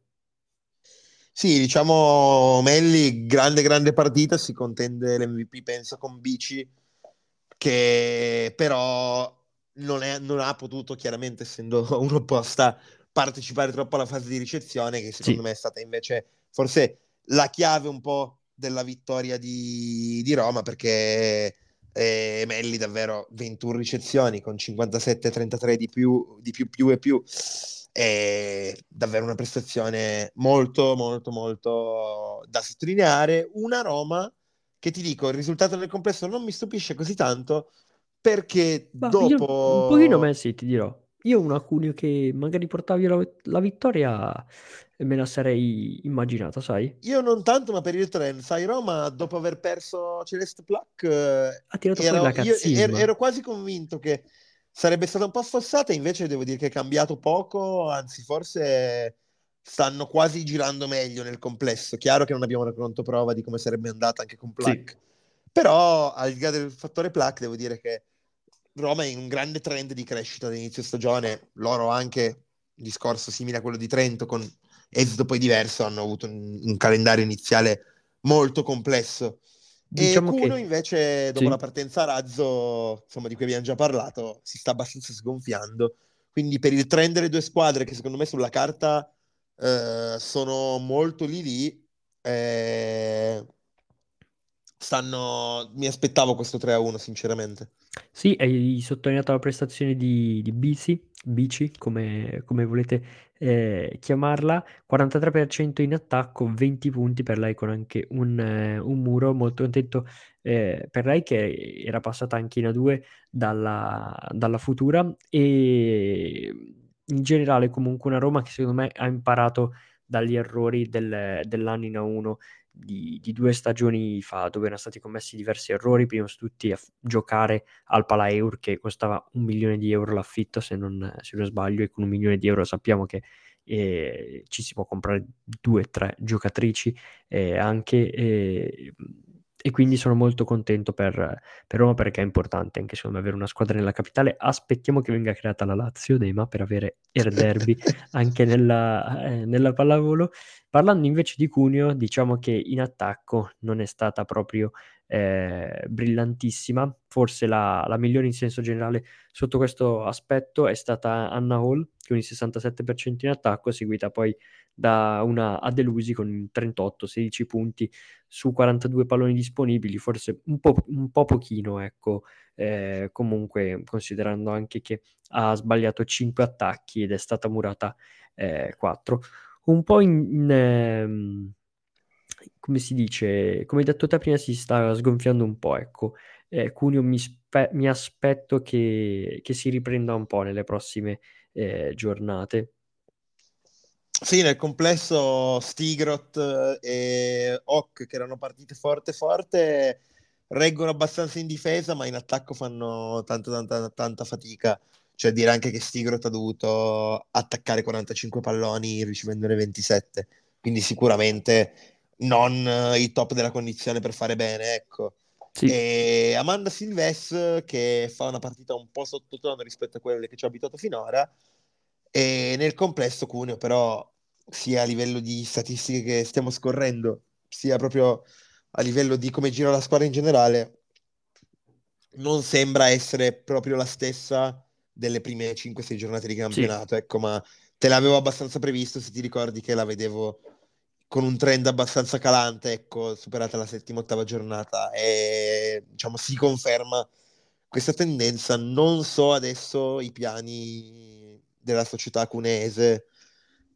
Sì, diciamo Melli, grande partita, si contende l'MVP penso con Bici, che però non ha potuto, chiaramente essendo un'opposta, partecipare troppo alla fase di ricezione, che secondo me è stata invece forse la chiave un po' della vittoria di Roma, perché Melli davvero 21 ricezioni con 57-33 di più, è davvero una prestazione molto da sottolineare. Una Roma che, ti dico, il risultato nel complesso non mi stupisce così tanto, perché dopo un pochino me sì, ti dirò, io una Cuneo che magari portavi la vittoria me la sarei immaginata, sai? Io non tanto, ma per il trend, sai, Roma dopo aver perso Celeste Plac ha tirato fuori la cazzina. Io ero quasi convinto che sarebbe stata un po' affossata, invece devo dire che è cambiato poco, anzi forse stanno quasi girando meglio nel complesso. Chiaro che non abbiamo una controprova di come sarebbe andata anche con Plac, sì, però al di là del fattore Plac devo dire che Roma è in un grande trend di crescita all'inizio stagione. Loro anche un discorso simile a quello di Trento, con esito poi diverso, hanno avuto un calendario iniziale molto complesso. Diciamo e Cuneo invece dopo la partenza a razzo, insomma, di cui abbiamo già parlato, si sta abbastanza sgonfiando, Quindi per il trend delle due squadre, che secondo me sulla carta sono molto lì, mi aspettavo questo 3-1 sinceramente. Sì, hai sottolineato la prestazione di Bici, come volete chiamarla, 43% in attacco, 20 punti per lei, con anche un muro. Molto contento per lei, che era passata anche in A2 dalla Futura, e in generale comunque una Roma che secondo me ha imparato dagli errori dell'anno in A1 di 2 stagioni fa, dove erano stati commessi diversi errori, prima su tutti a giocare al Palaeur, che costava 1 milione di euro l'affitto se non sbaglio, e con 1 milione di euro sappiamo che ci si può comprare 2-3 giocatrici anche, e quindi sono molto contento per Roma, perché è importante anche secondo me avere una squadra nella capitale. Aspettiamo che venga creata la Lazio, Dema, per avere il derby anche nella pallavolo. Parlando invece di Cuneo, diciamo che in attacco non è stata proprio brillantissima, forse la migliore in senso generale sotto questo aspetto è stata Anna Hall, con il 67% in attacco, seguita poi da una Adelusi con 38, 16 punti su 42 palloni disponibili, forse un po' pochino, ecco, comunque considerando anche che ha sbagliato 5 attacchi ed è stata murata 4. Un po' come si dice, come hai detto te prima, si sta sgonfiando un po', ecco. Cuneo mi aspetto che si riprenda un po' nelle prossime giornate. Sì, nel complesso Stigrot e Ock, che erano partite forte, reggono abbastanza in difesa, ma in attacco fanno tanta fatica. Cioè, dire anche che Stigrot ha dovuto attaccare 45 palloni ricevendone 27, quindi sicuramente non il top della condizione per fare bene, ecco. Sì. E Amanda Silve, che fa una partita un po' sottotono rispetto a quelle che ci ha abituato finora, e nel complesso Cuneo però, sia a livello di statistiche che stiamo scorrendo, sia proprio a livello di come gira la squadra in generale, non sembra essere proprio la stessa delle prime 5-6 giornate di campionato, sì. Ecco, ma te l'avevo abbastanza previsto, se ti ricordi che la vedevo con un trend abbastanza calante, ecco, superata la 7ª, 8ª giornata, e diciamo si conferma questa tendenza. Non so adesso i piani della società cuneese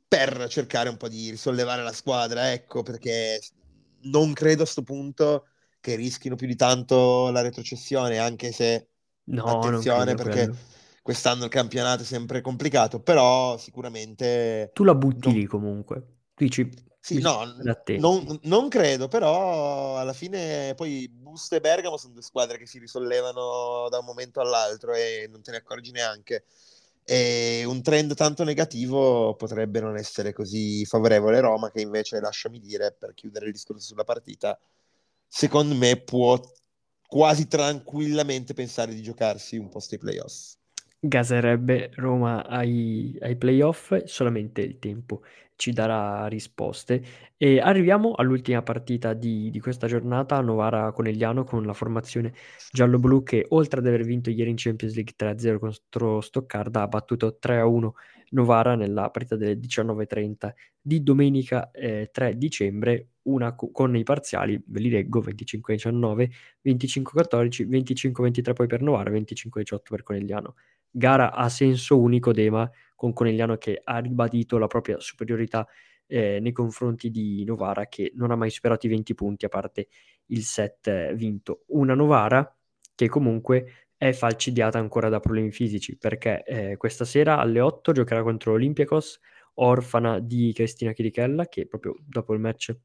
per cercare un po' di risollevare la squadra, ecco, perché non credo a sto punto che rischino più di tanto la retrocessione, anche se attenzione, perché quello. Quest'anno il campionato è sempre complicato, però sicuramente... Tu la butti lì comunque, dici... Sì, non credo, però alla fine poi Busto e Bergamo sono due squadre che si risollevano da un momento all'altro e non te ne accorgi neanche, e un trend tanto negativo potrebbe non essere così favorevole. Roma, che invece, lasciami dire, per chiudere il discorso sulla partita, secondo me può quasi tranquillamente pensare di giocarsi un posto ai playoff. Gaserebbe Roma ai playoff, solamente il tempo ci darà risposte. E arriviamo all'ultima partita di questa giornata, Novara Conegliano, con la formazione giallo-blu che, oltre ad aver vinto ieri in Champions League 3-0 contro Stoccarda, ha battuto 3-1 Novara nella partita delle 19:30 di domenica 3 dicembre, una con i parziali, ve li leggo: 25-19, 25-14, 25-23 poi per Novara, 25-18 per Conegliano. Gara a senso unico, Dema, con Conegliano che ha ribadito la propria superiorità nei confronti di Novara, che non ha mai superato i 20 punti a parte il set vinto. Una Novara che comunque è falcidiata ancora da problemi fisici, perché questa sera alle 8 giocherà contro Olympiacos, orfana di Cristina Chirichella, che proprio dopo il match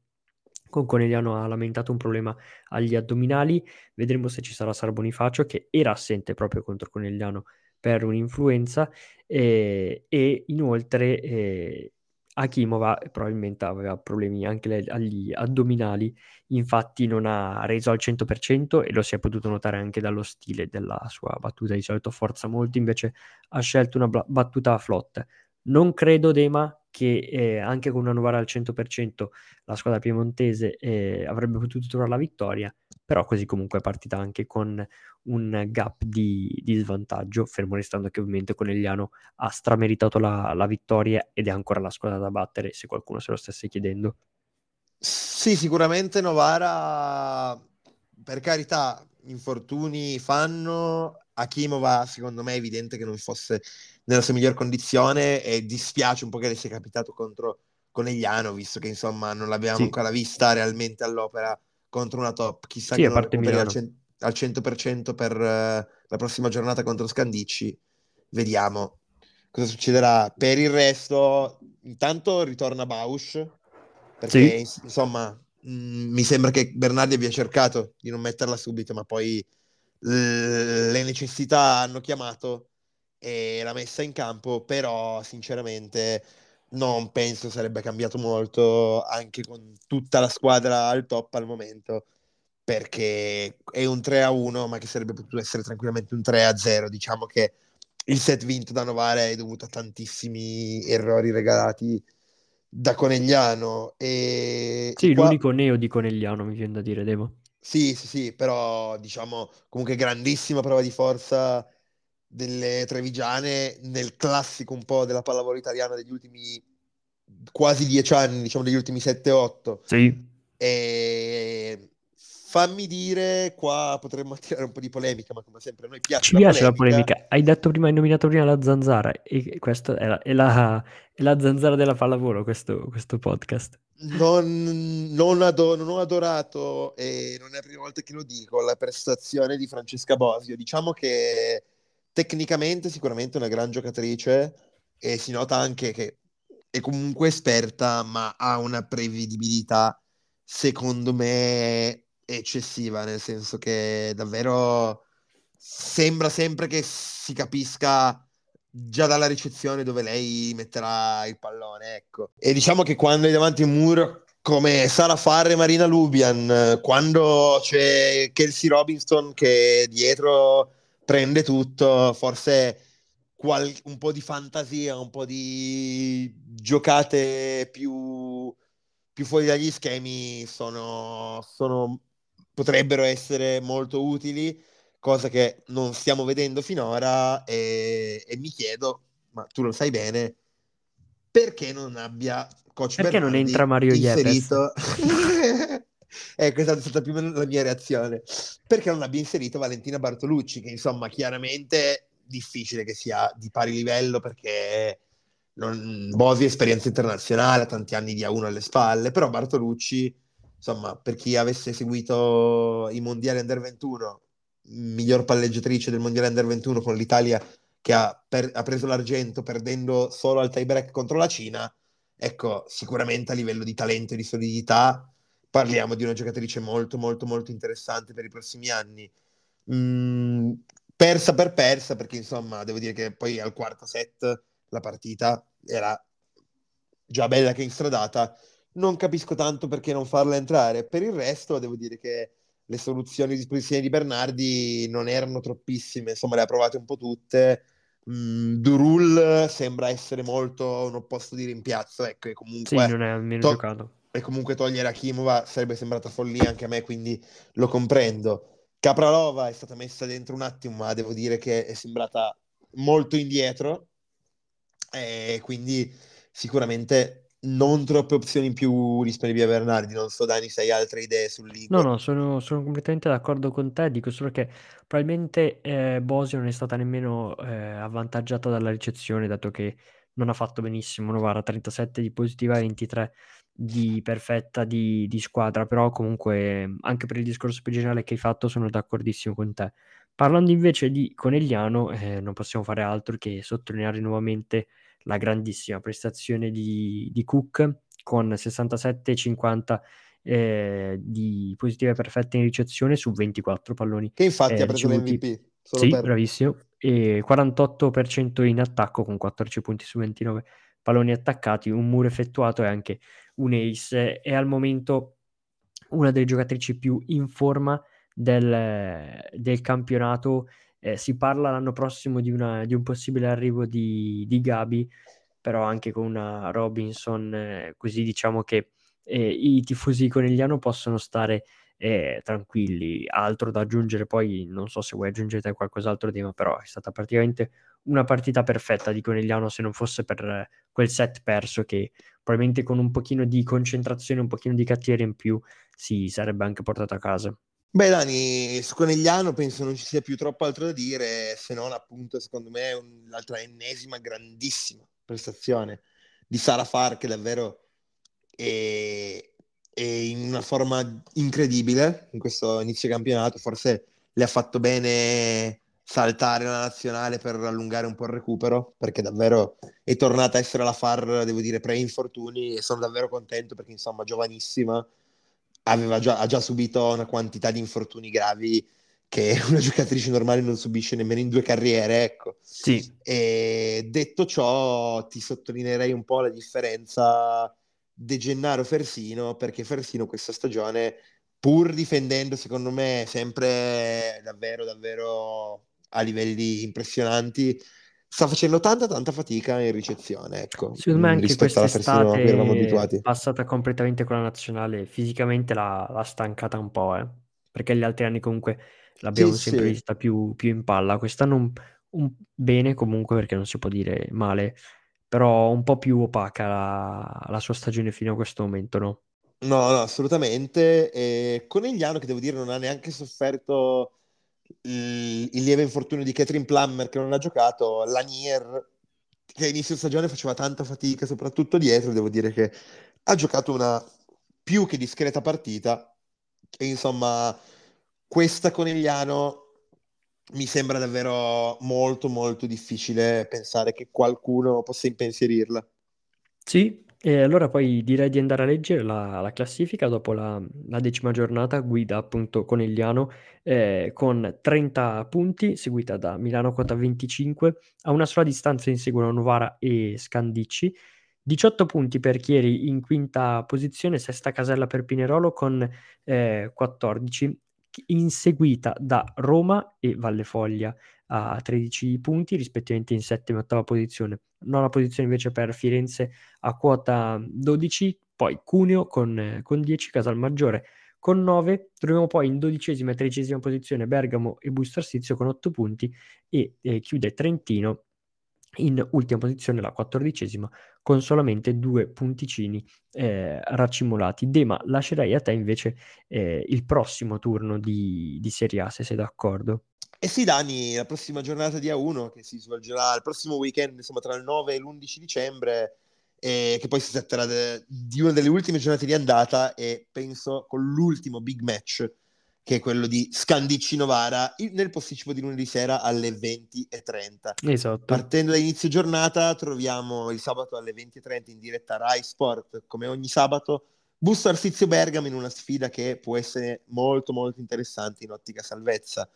con Conegliano ha lamentato un problema agli addominali. Vedremo se ci sarà Sara Bonifacio, che era assente proprio contro Conegliano per un'influenza, e inoltre Akimova probabilmente aveva problemi anche agli addominali, infatti non ha reso al 100%, e lo si è potuto notare anche dallo stile della sua battuta. Di solito forza molto, invece ha scelto una battuta flotta, Non credo, Dema, che anche con una Novara al 100% la squadra piemontese avrebbe potuto trovare la vittoria, però così comunque è partita anche con un gap di svantaggio, fermo restando che ovviamente Conegliano ha strameritato la vittoria ed è ancora la squadra da battere, se qualcuno se lo stesse chiedendo. Sì, sicuramente Novara, per carità, infortuni fanno, Akimova secondo me è evidente che non fosse nella sua miglior condizione e dispiace un po' che le sia capitato contro Conegliano, visto che insomma non l'abbiamo ancora vista realmente all'opera contro una top, chissà che non recuperi al 100% per la prossima giornata contro Scandicci, vediamo cosa succederà. Per il resto intanto ritorna Bausch, perché insomma mi sembra che Bernardi abbia cercato di non metterla subito, ma poi le necessità hanno chiamato e l'ha messa in campo, però sinceramente non penso sarebbe cambiato molto anche con tutta la squadra al top al momento, perché è un 3-1 ma che sarebbe potuto essere tranquillamente un 3-0. Diciamo che il set vinto da Novara è dovuto a tantissimi errori regalati da Conegliano e l'unico neo di Conegliano, mi viene da dire, Devo. Sì, però diciamo comunque grandissima prova di forza delle trevigiane nel classico un po' della pallavolo italiana degli ultimi quasi 10 anni, diciamo degli ultimi 7-8. Sì. E fammi dire, qua potremmo attirare un po' di polemica, ma come sempre a noi piace Ci piace la polemica. Hai detto prima, hai nominato prima la zanzara, e questa è la zanzara della pallavolo, questo podcast. Non ho adorato, e non è la prima volta che lo dico, la prestazione di Francesca Bosio. Diciamo che tecnicamente sicuramente è una gran giocatrice e si nota anche che è comunque esperta, ma ha una prevedibilità secondo me eccessiva, nel senso che davvero sembra sempre che si capisca già dalla ricezione dove lei metterà il pallone, ecco. E diciamo che quando è davanti un muro come Sara Fara e Marina Lubian, quando c'è Kelsey Robinson che dietro prende tutto, forse un po' di fantasia, un po' di giocate più fuori dagli schemi potrebbero essere molto utili, cosa che non stiamo vedendo finora, e mi chiedo, ma tu lo sai bene, perché non abbia coach Bernardi, perché non entra Mario inserito... Questa è stata più o meno la mia reazione, perché non abbia inserito Valentina Bartolucci, che insomma chiaramente difficile che sia di pari livello, perché Bosi ha esperienza internazionale, ha tanti anni di A1 alle spalle, però Bartolucci, insomma, per chi avesse seguito i mondiali Under 21, miglior palleggiatrice del mondiale Under 21 con l'Italia che ha preso l'argento perdendo solo al tie break contro la Cina, ecco, sicuramente a livello di talento e di solidità parliamo di una giocatrice molto molto molto interessante per i prossimi anni. Persa, perché insomma devo dire che poi al quarto set la partita era già bella che instradata, non capisco tanto perché non farla entrare. Per il resto devo dire che le soluzioni a disposizione di Bernardi non erano troppissime, insomma le ha provate un po' tutte. Durul sembra essere molto un opposto di rimpiazzo, ecco, e comunque non è almeno giocato, e comunque togliere Akimova sarebbe sembrata follia anche a me, quindi lo comprendo. Capralova è stata messa dentro un attimo, ma devo dire che è sembrata molto indietro, e quindi sicuramente non troppe opzioni in più disponibili a Bernardi. Non so, Dani, se hai altre idee sull'Inter. No, sono completamente d'accordo con te. Dico solo che probabilmente Bosio non è stata nemmeno avvantaggiata dalla ricezione, dato che non ha fatto benissimo Novara, 37 di positiva e 23 di perfetta di squadra. Però comunque, anche per il discorso più generale che hai fatto, sono d'accordissimo con te. Parlando invece di Conegliano, non possiamo fare altro che sottolineare nuovamente la grandissima prestazione di Cook, con 67,50 di positive perfette in ricezione su 24 palloni. Che infatti ha preso l'MVP. Bravissimo. E 48% in attacco con 14 punti su 29 palloni attaccati, un muro effettuato e anche un ace. È al momento una delle giocatrici più in forma del campionato. Si parla l'anno prossimo di un possibile arrivo di Gabi, però anche con una Robinson, così diciamo che i tifosi di Conegliano possono stare tranquilli. Altro da aggiungere? Poi non so se vuoi aggiungere te qualcos'altro, Dema, però è stata praticamente una partita perfetta di Conegliano, se non fosse per quel set perso che probabilmente con un pochino di concentrazione, un pochino di cattiveria in più si sarebbe anche portato a casa. Beh, Dani, su Conegliano penso non ci sia più troppo altro da dire, se non appunto secondo me è l'altra ennesima grandissima prestazione di Sara Fara, che davvero è in una forma incredibile in questo inizio campionato. Forse le ha fatto bene saltare la nazionale per allungare un po' il recupero, perché davvero è tornata a essere la Far, devo dire, pre-infortuni, e sono davvero contento perché insomma giovanissima ha già subito una quantità di infortuni gravi che una giocatrice normale non subisce nemmeno in 2 carriere, ecco. Sì. E detto ciò ti sottolineerei un po' la differenza De Gennaro-Fersino, perché Fersino questa stagione, pur difendendo secondo me sempre davvero a livelli impressionanti, sta facendo tanta fatica in ricezione, ecco. Secondo me anche quest'estate è passata completamente con la nazionale, fisicamente l'ha stancata un po', perché gli altri anni comunque l'abbiamo sempre vista più in palla. Quest'anno bene comunque, perché non si può dire male, però un po' più opaca la sua stagione fino a questo momento, no? No, assolutamente. Conegliano, che devo dire non ha neanche sofferto il lieve infortunio di Catherine Plummer, che non ha giocato, Lanier, che all'inizio stagione faceva tanta fatica, soprattutto dietro. Devo dire che ha giocato una più che discreta partita, e insomma questa Conegliano mi sembra davvero molto difficile pensare che qualcuno possa impensierirla. Sì, e allora poi direi di andare a leggere la classifica dopo la 10ª giornata, guida appunto Conegliano con 30 punti, seguita da Milano quota 25, a una sola distanza inseguono Novara e Scandicci, 18 punti per Chieri in quinta posizione, sesta casella per Pinerolo con 14, inseguita da Roma e Vallefoglia a 13 punti rispettivamente in settima e ottava posizione. Nona posizione invece per Firenze a quota 12, poi Cuneo con 10, Casalmaggiore con 9, troviamo poi in 12ª e 13ª posizione Bergamo e Busto Arsizio con 8 punti e chiude Trentino in ultima posizione, la 14ª, con solamente 2 punticini raccimolati. Dema, lascerei a te invece il prossimo turno di Serie A, se sei d'accordo. Eh sì, Dani, la prossima giornata di A1 che si svolgerà il prossimo weekend, insomma tra il 9 e l'11 dicembre, che poi si tratterà di una delle ultime giornate di andata, e penso con l'ultimo big match, che è quello di Scandicci Novara, nel posticipo di lunedì sera alle 20:30. Esatto. Partendo da inizio giornata troviamo il sabato alle 20:30 in diretta Rai Sport, come ogni sabato, Busto Arsizio Bergamo in una sfida che può essere molto interessante in ottica salvezza.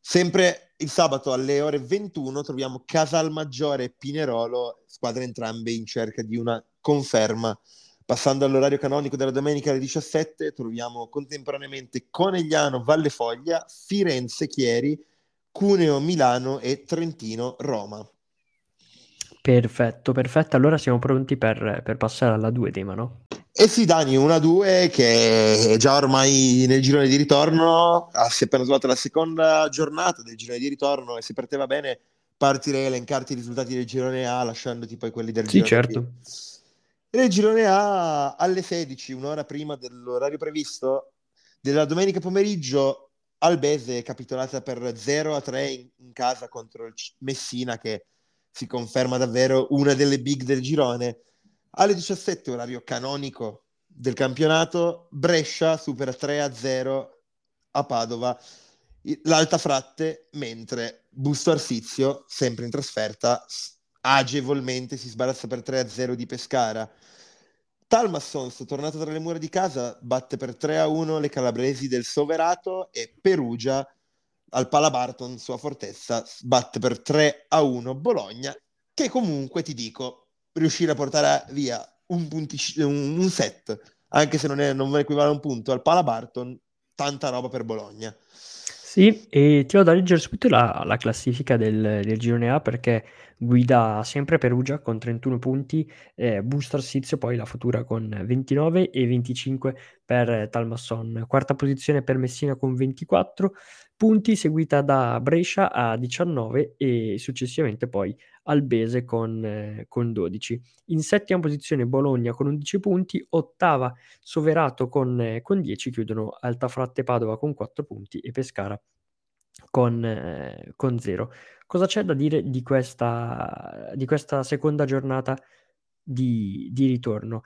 Sempre il sabato alle ore 21 troviamo Casalmaggiore e Pinerolo, squadre entrambe in cerca di una conferma. Passando all'orario canonico della domenica alle 17, troviamo contemporaneamente Conegliano, Vallefoglia, Firenze, Chieri, Cuneo, Milano e Trentino, Roma. Perfetto. Allora siamo pronti per passare alla 2, Dema, no? Eh sì, Dani, una 2 che è già ormai nel girone di ritorno, si è appena svolta la seconda giornata del girone di ritorno, e se per te va bene partirei a elencarti i risultati del girone A, lasciandoti poi quelli del girone B. Sì, certo. Nel girone A alle 16, un'ora prima dell'orario previsto, della domenica pomeriggio, Albese è capitolata per 0-3 in casa contro il Messina, che si conferma davvero una delle big del girone. Alle 17, orario canonico del campionato, Brescia supera 3-0 a Padova l'Alta Fratte, mentre Busto Arsizio, sempre in trasferta, agevolmente si sbarazza per 3-0 di Pescara. Talmassons, tornato tra le mura di casa, batte per 3-1 le calabresi del Soverato, e Perugia al Palabarton, sua fortezza, batte per 3-1 Bologna, che comunque ti dico riuscire a portare via un set, anche se non equivale a un punto, al Palabarton, tanta roba per Bologna. Sì, e ti vado a leggere subito la classifica del girone A, perché guida sempre Perugia con 31 punti, Busto Arsizio poi la futura con 29 e 25 per Talmasson. Quarta posizione per Messina con 24 punti, seguita da Brescia a 19 e successivamente poi Albese con 12. In settima posizione Bologna con 11 punti, ottava Soverato con 10, chiudono Altafratte Padova con 4 punti e Pescara con 0. Cosa c'è da dire di questa seconda giornata di ritorno?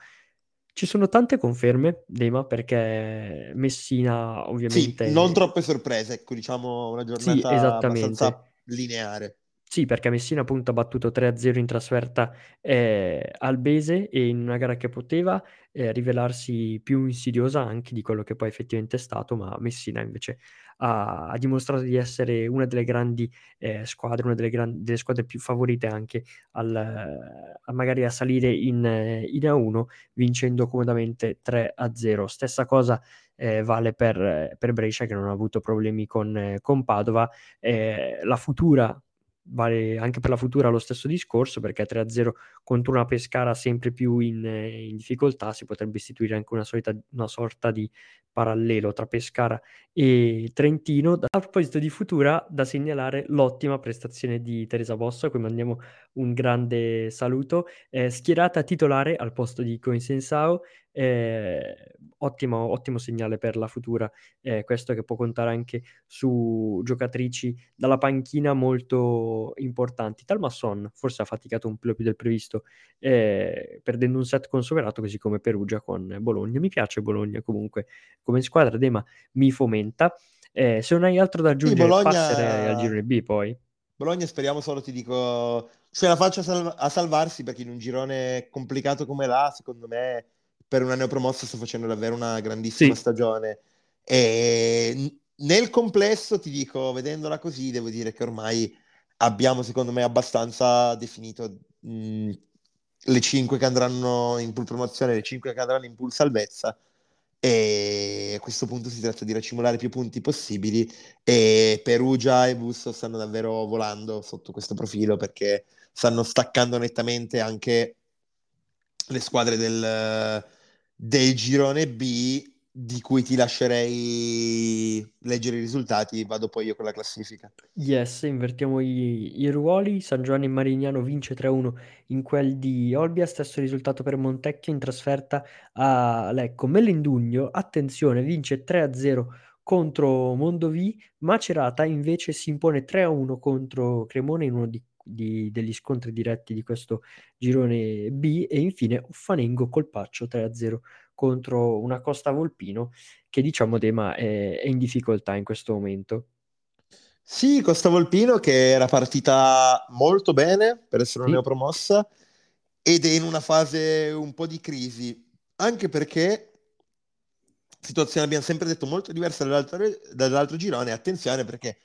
Ci sono tante conferme, Dema, perché Messina ovviamente... Sì, non troppe sorprese, ecco, diciamo una giornata sì, abbastanza lineare. Sì, perché Messina appunto ha battuto 3-0 in trasferta Albese e in una gara che poteva rivelarsi più insidiosa anche di quello che poi effettivamente è stato, ma Messina invece ha dimostrato di essere una delle grandi squadre, una delle squadre più favorite anche magari a salire in A1, vincendo comodamente 3-0. Stessa cosa vale per Brescia, che non ha avuto problemi con Padova. La futura vale anche per la futura lo stesso discorso, perché 3-0 contro una Pescara sempre più in difficoltà si potrebbe istituire anche una sorta di parallelo tra Pescara e Trentino. A proposito di futura, da segnalare l'ottima prestazione di Teresa Bosso, a cui mandiamo un grande saluto, schierata titolare al posto di Coinsensao. Ottimo segnale per la futura, questo che può contare anche su giocatrici dalla panchina molto importanti. Talmasson forse ha faticato un po' più del previsto, perdendo un set con Soverato, così come Perugia con Bologna. Mi piace Bologna comunque come squadra, Dema, mi fomenta. Se non hai altro da aggiungere, Bologna... passerei al girone B poi. Bologna speriamo solo, ti dico, se la faccia a salvarsi, perché in un girone complicato come là, secondo me per una neopromossa sta facendo davvero una grandissima stagione. E nel complesso, ti dico, vedendola così, devo dire che ormai abbiamo, secondo me, abbastanza definito le 5 che andranno in pool promozione, le 5 che andranno in pool salvezza, e a questo punto si tratta di racimolare più punti possibili, e Perugia e Busto stanno davvero volando sotto questo profilo, perché stanno staccando nettamente anche le squadre del girone B, di cui ti lascerei leggere i risultati. Vado poi io con la classifica. Yes, invertiamo i ruoli. San Giovanni Marignano vince 3-1 in quel di Olbia, stesso risultato per Montecchio in trasferta a Lecco. Mellindugno, attenzione, vince 3-0 contro Mondovì. Macerata invece si impone 3-1 contro Cremona in uno degli scontri diretti di questo girone B, e infine Uffanengo Colpaccio 3-0 contro una Costa Volpino che, diciamo, Dema è in difficoltà in questo momento. Sì, Costa Volpino che era partita molto bene per essere una neopromossa ed è in una fase un po' di crisi, anche perché situazione, abbiamo sempre detto, molto diversa dall'altro girone. Attenzione, perché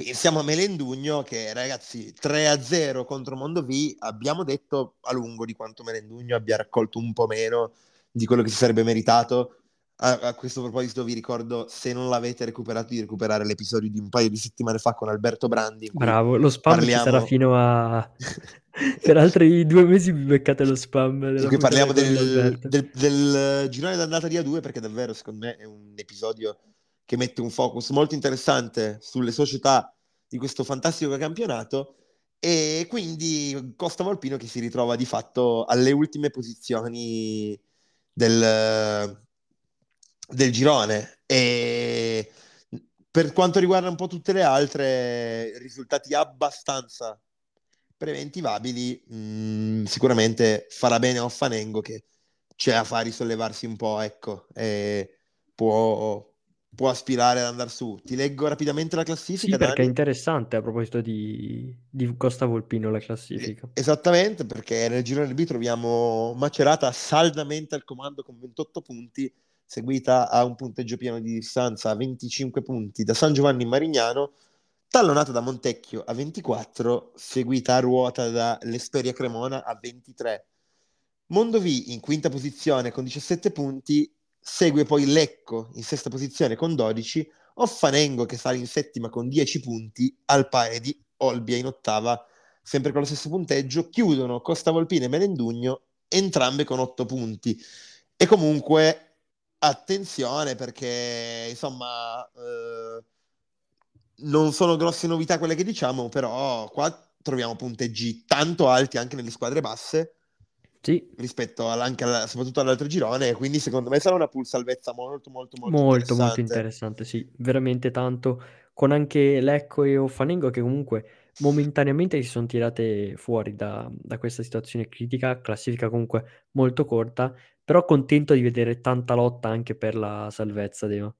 pensiamo a Melendugno che, ragazzi, 3-0 contro Mondovì, abbiamo detto a lungo di quanto Melendugno abbia raccolto un po' meno di quello che si sarebbe meritato. A questo proposito vi ricordo, se non l'avete recuperato, di recuperare l'episodio di un paio di settimane fa con Alberto Brandi. Bravo, lo spam parliamo... ci sarà fino a... per altri 2 mesi vi beccate lo spam. Di cui parliamo del girone d'andata di A2, perché davvero secondo me è un episodio che mette un focus molto interessante sulle società di questo fantastico campionato. E quindi Costa Volpino che si ritrova di fatto alle ultime posizioni del girone. E per quanto riguarda un po' tutte le altre, risultati abbastanza preventivabili. Sicuramente farà bene Offanengo, che c'è a far risollevarsi un po', ecco, e può aspirare ad andare su. Ti leggo rapidamente la classifica. Sì, perché Dani. È interessante a proposito di Costa Volpino la classifica. Esattamente, perché nel girone B troviamo Macerata saldamente al comando con 28 punti, seguita a un punteggio pieno di distanza a 25 punti da San Giovanni Marignano, tallonata da Montecchio a 24, seguita a ruota da L'Esperia Cremona a 23. Mondovì in quinta posizione con 17 punti, segue poi Lecco in sesta posizione con 12, Offanengo che sale in settima con 10 punti, al pari di Olbia in ottava sempre con lo stesso punteggio, chiudono Costa Volpina e Melendugno entrambe con 8 punti. E comunque attenzione, perché insomma non sono grosse novità quelle che diciamo, però qua troviamo punteggi tanto alti anche nelle squadre basse, sì, rispetto soprattutto all'altro girone, quindi secondo me sarà una pool salvezza molto interessante, sì, veramente tanto, con anche Lecco e Ofanego che comunque momentaneamente si sono tirate fuori da questa situazione critica, classifica comunque molto corta, però contento di vedere tanta lotta anche per la salvezza, Dema.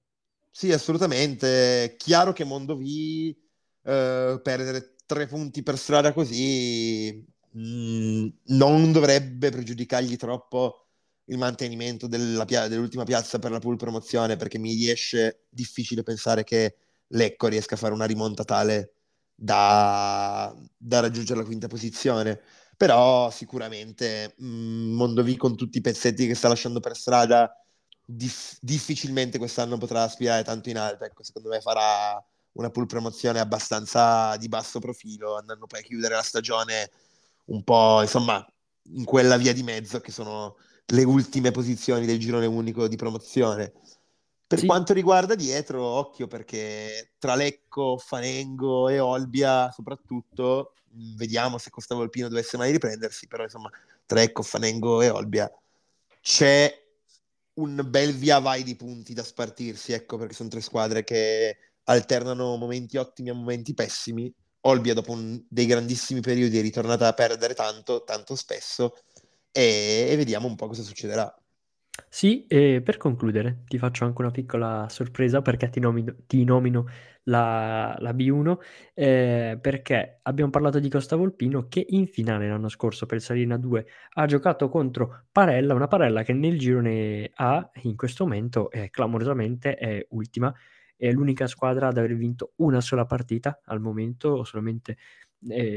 Sì, assolutamente, chiaro che Mondovì perdere 3 punti per strada così non dovrebbe pregiudicargli troppo il mantenimento dell'ultima piazza per la pool promozione, perché mi riesce difficile pensare che Lecco riesca a fare una rimonta tale da raggiungere la quinta posizione. Però sicuramente Mondovì, con tutti i pezzetti che sta lasciando per strada, difficilmente quest'anno potrà aspirare tanto in alto. Ecco, secondo me farà una pool promozione abbastanza di basso profilo, andando poi a chiudere la stagione un po', insomma, in quella via di mezzo che sono le ultime posizioni del girone unico di promozione. Per sì, quanto riguarda dietro, occhio, perché tra Lecco, Fanengo e Olbia soprattutto, vediamo se Costa Volpino dovesse mai riprendersi, però insomma tra Lecco, Fanengo e Olbia c'è un bel via vai di punti da spartirsi, ecco, perché sono 3 squadre che alternano momenti ottimi a momenti pessimi. Olbia dopo dei grandissimi periodi è ritornata a perdere tanto spesso, e vediamo un po' cosa succederà. Sì, e per concludere ti faccio anche una piccola sorpresa, perché ti nomino la B1, perché abbiamo parlato di Costa Volpino, che in finale l'anno scorso per salire a 2 ha giocato contro Parella, una Parella che nel girone A in questo momento clamorosamente è ultima, è l'unica squadra ad aver vinto una sola partita al momento, solamente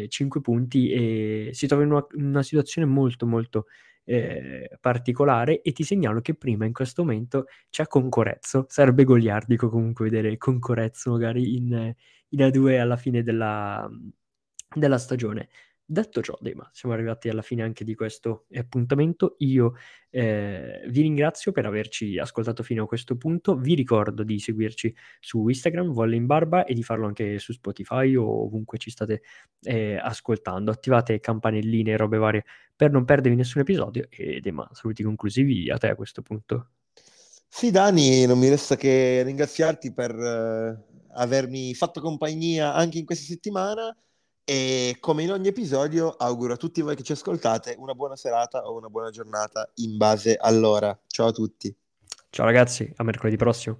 5 punti, e si trova in una situazione molto molto particolare. E ti segnalo che prima in questo momento c'è Concorezzo, sarebbe goliardico comunque vedere Concorezzo magari in A2 alla fine della stagione. Detto ciò, Dema, siamo arrivati alla fine anche di questo appuntamento. Io vi ringrazio per averci ascoltato fino a questo punto. Vi ricordo di seguirci su Instagram, Volle in Barba, e di farlo anche su Spotify o ovunque ci state ascoltando. Attivate campanelline e robe varie per non perdervi nessun episodio. E Dema, saluti conclusivi a te a questo punto. Sì, Dani, non mi resta che ringraziarti per avermi fatto compagnia anche in questa settimana. E come in ogni episodio auguro a tutti voi che ci ascoltate una buona serata o una buona giornata in base all'ora. Ciao a tutti. Ciao ragazzi, a mercoledì prossimo.